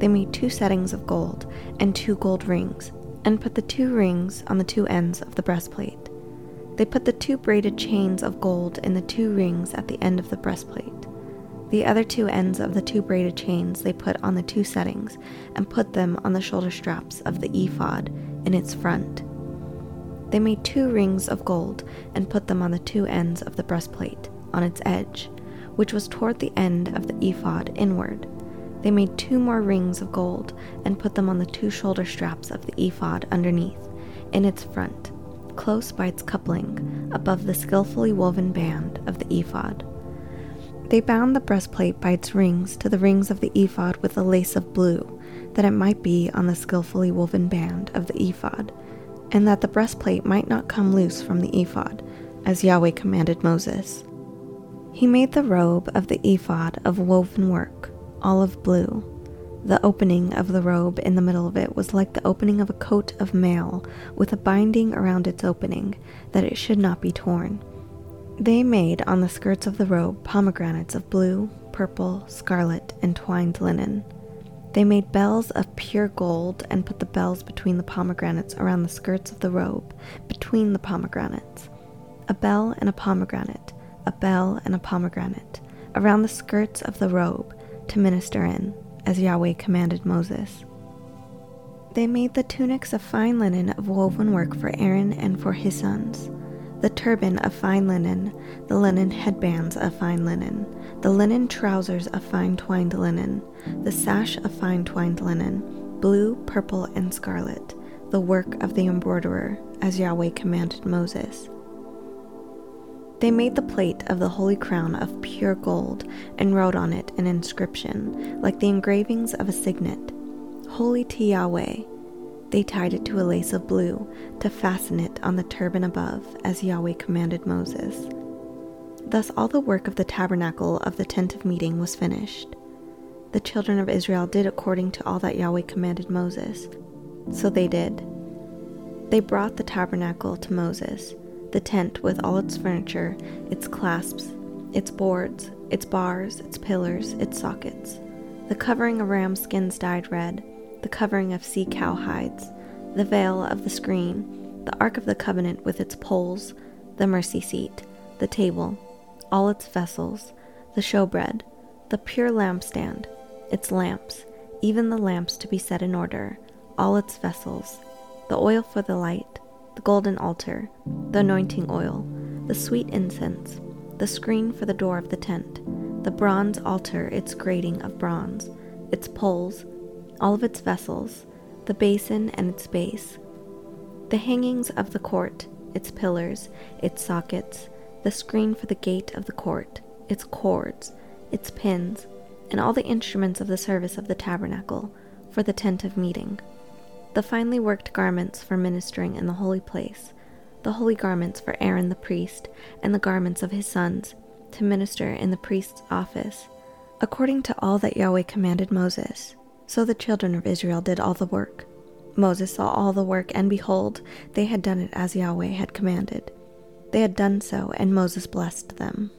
They made 2 settings of gold and 2 gold rings, and put the 2 rings on the 2 ends of the breastplate. They put the 2 braided chains of gold in the 2 rings at the end of the breastplate. The other 2 ends of the 2 braided chains they put on the 2 settings, and put them on the shoulder straps of the ephod in its front. They made 2 rings of gold, and put them on the 2 ends of the breastplate, on its edge, which was toward the end of the ephod inward. They made 2 more rings of gold, and put them on the 2 shoulder straps of the ephod underneath, in its front, close by its coupling, above the skillfully woven band of the ephod. They bound the breastplate by its rings to the rings of the ephod with a lace of blue, that it might be on the skillfully woven band of the ephod, and that the breastplate might not come loose from the ephod, as Yahweh commanded Moses. He made the robe of the ephod of woven work, olive blue. The opening of the robe in the middle of it was like the opening of a coat of mail, with a binding around its opening, that it should not be torn. They made on the skirts of the robe pomegranates of blue, purple, scarlet, and twined linen. They made bells of pure gold, and put the bells between the pomegranates around the skirts of the robe, between the pomegranates. A bell and a pomegranate, a bell and a pomegranate, around the skirts of the robe, to minister in, as Yahweh commanded Moses. They made the tunics of fine linen of woven work for Aaron and for his sons, the turban of fine linen, the linen headbands of fine linen, the linen trousers of fine twined linen, the sash of fine twined linen, blue, purple, and scarlet, the work of the embroiderer, as Yahweh commanded Moses. They made the plate of the holy crown of pure gold, and wrote on it an inscription, like the engravings of a signet, Holy to Yahweh. They tied it to a lace of blue, to fasten it on the turban above, as Yahweh commanded Moses. Thus all the work of the tabernacle of the tent of meeting was finished. The children of Israel did according to all that Yahweh commanded Moses. So they did. They brought the tabernacle to Moses, the tent with all its furniture, its clasps, its boards, its bars, its pillars, its sockets, the covering of ram skins dyed red, the covering of sea cow hides, the veil of the screen, the Ark of the Covenant with its poles, the mercy seat, the table, all its vessels, the showbread, the pure lampstand, its lamps, even the lamps to be set in order, all its vessels, the oil for the light, the golden altar, the anointing oil, the sweet incense, the screen for the door of the tent, the bronze altar, its grating of bronze, its poles, all of its vessels, the basin and its base, the hangings of the court, its pillars, its sockets, the screen for the gate of the court, its cords, its pins, and all the instruments of the service of the tabernacle, for the tent of meeting, the finely worked garments for ministering in the holy place, the holy garments for Aaron the priest, and the garments of his sons, to minister in the priest's office, according to all that Yahweh commanded Moses. So the children of Israel did all the work. Moses saw all the work, and behold, they had done it as Yahweh had commanded. They had done so, and Moses blessed them.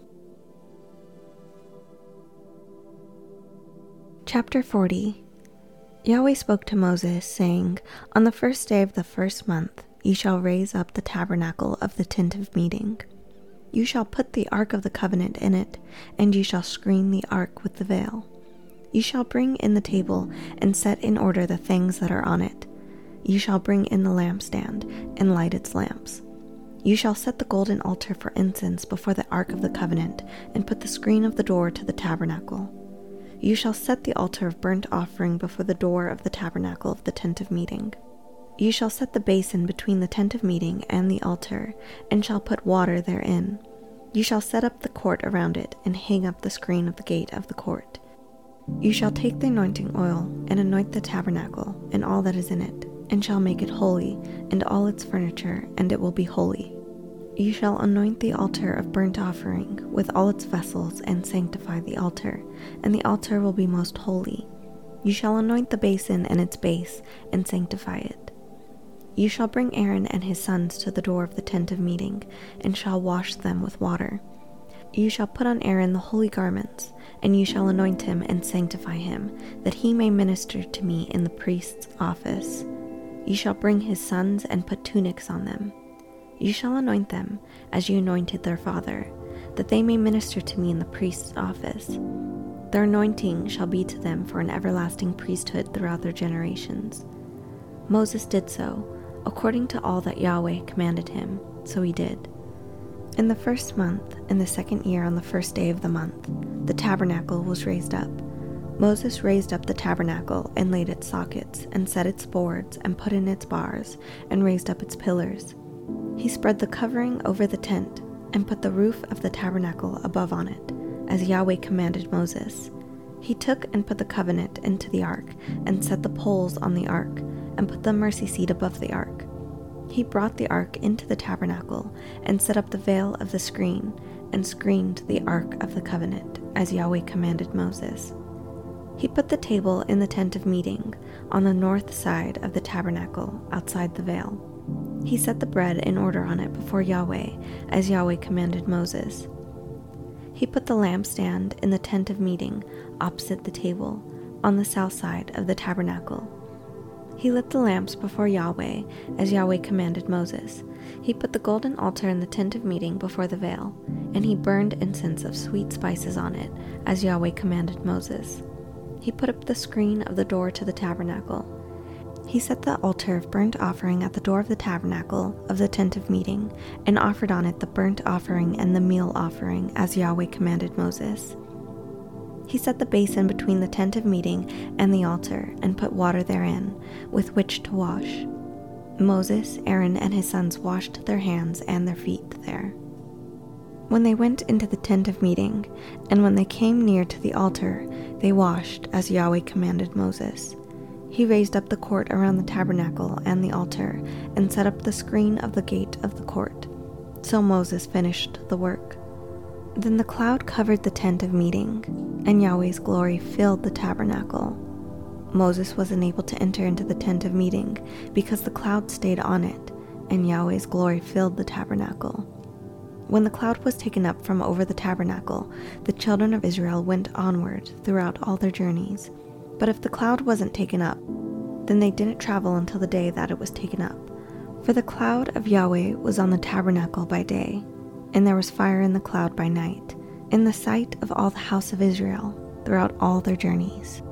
Chapter 40. Yahweh spoke to Moses, saying, On the first day of the first month, ye shall raise up the tabernacle of the tent of meeting. You shall put the Ark of the Covenant in it, and ye shall screen the Ark with the veil. Ye shall bring in the table, and set in order the things that are on it. You shall bring in the lampstand, and light its lamps. You shall set the golden altar for incense before the ark of the covenant, and put the screen of the door to the tabernacle. You shall set the altar of burnt offering before the door of the tabernacle of the tent of meeting. You shall set the basin between the tent of meeting and the altar, and shall put water therein. You shall set up the court around it, and hang up the screen of the gate of the court. You shall take the anointing oil, and anoint the tabernacle, and all that is in it, and shall make it holy, and all its furniture, and it will be holy. You shall anoint the altar of burnt offering with all its vessels, and sanctify the altar, and the altar will be most holy. You shall anoint the basin and its base, and sanctify it. You shall bring Aaron and his sons to the door of the tent of meeting, and shall wash them with water. You shall put on Aaron the holy garments, and you shall anoint him and sanctify him, that he may minister to me in the priest's office. You shall bring his sons and put tunics on them. You shall anoint them, as you anointed their father, that they may minister to me in the priest's office. Their anointing shall be to them for an everlasting priesthood throughout their generations. Moses did so, according to all that Yahweh commanded him, so he did. In the first month, in the second year, on the first day of the month, the tabernacle was raised up. Moses raised up the tabernacle, and laid its sockets, and set its boards, and put in its bars, and raised up its pillars. He spread the covering over the tent, and put the roof of the tabernacle above on it, as Yahweh commanded Moses. He took and put the covenant into the ark, and set the poles on the ark, and put the mercy seat above the ark. He brought the ark into the tabernacle, and set up the veil of the screen, and screened the ark of the covenant, as Yahweh commanded Moses. He put the table in the tent of meeting, on the north side of the tabernacle, outside the veil. He set the bread in order on it before Yahweh, as Yahweh commanded Moses. He put the lampstand in the tent of meeting, opposite the table, on the south side of the tabernacle. He lit the lamps before Yahweh, as Yahweh commanded Moses. He put the golden altar in the tent of meeting before the veil, and he burned incense of sweet spices on it, as Yahweh commanded Moses. He put up the screen of the door to the tabernacle. He set the altar of burnt offering at the door of the tabernacle of the tent of meeting, and offered on it the burnt offering and the meal offering, as Yahweh commanded Moses. He set the basin between the tent of meeting and the altar, and put water therein, with which to wash. Moses, Aaron, and his sons washed their hands and their feet there. When they went into the tent of meeting, and when they came near to the altar, they washed, as Yahweh commanded Moses. He raised up the court around the tabernacle and the altar, and set up the screen of the gate of the court. So Moses finished the work. Then the cloud covered the tent of meeting, and Yahweh's glory filled the tabernacle. Moses was unable to enter into the tent of meeting, because the cloud stayed on it, and Yahweh's glory filled the tabernacle. When the cloud was taken up from over the tabernacle, the children of Israel went onward throughout all their journeys. But if the cloud wasn't taken up, then they didn't travel until the day that it was taken up. For the cloud of Yahweh was on the tabernacle by day, and there was fire in the cloud by night, in the sight of all the house of Israel throughout all their journeys.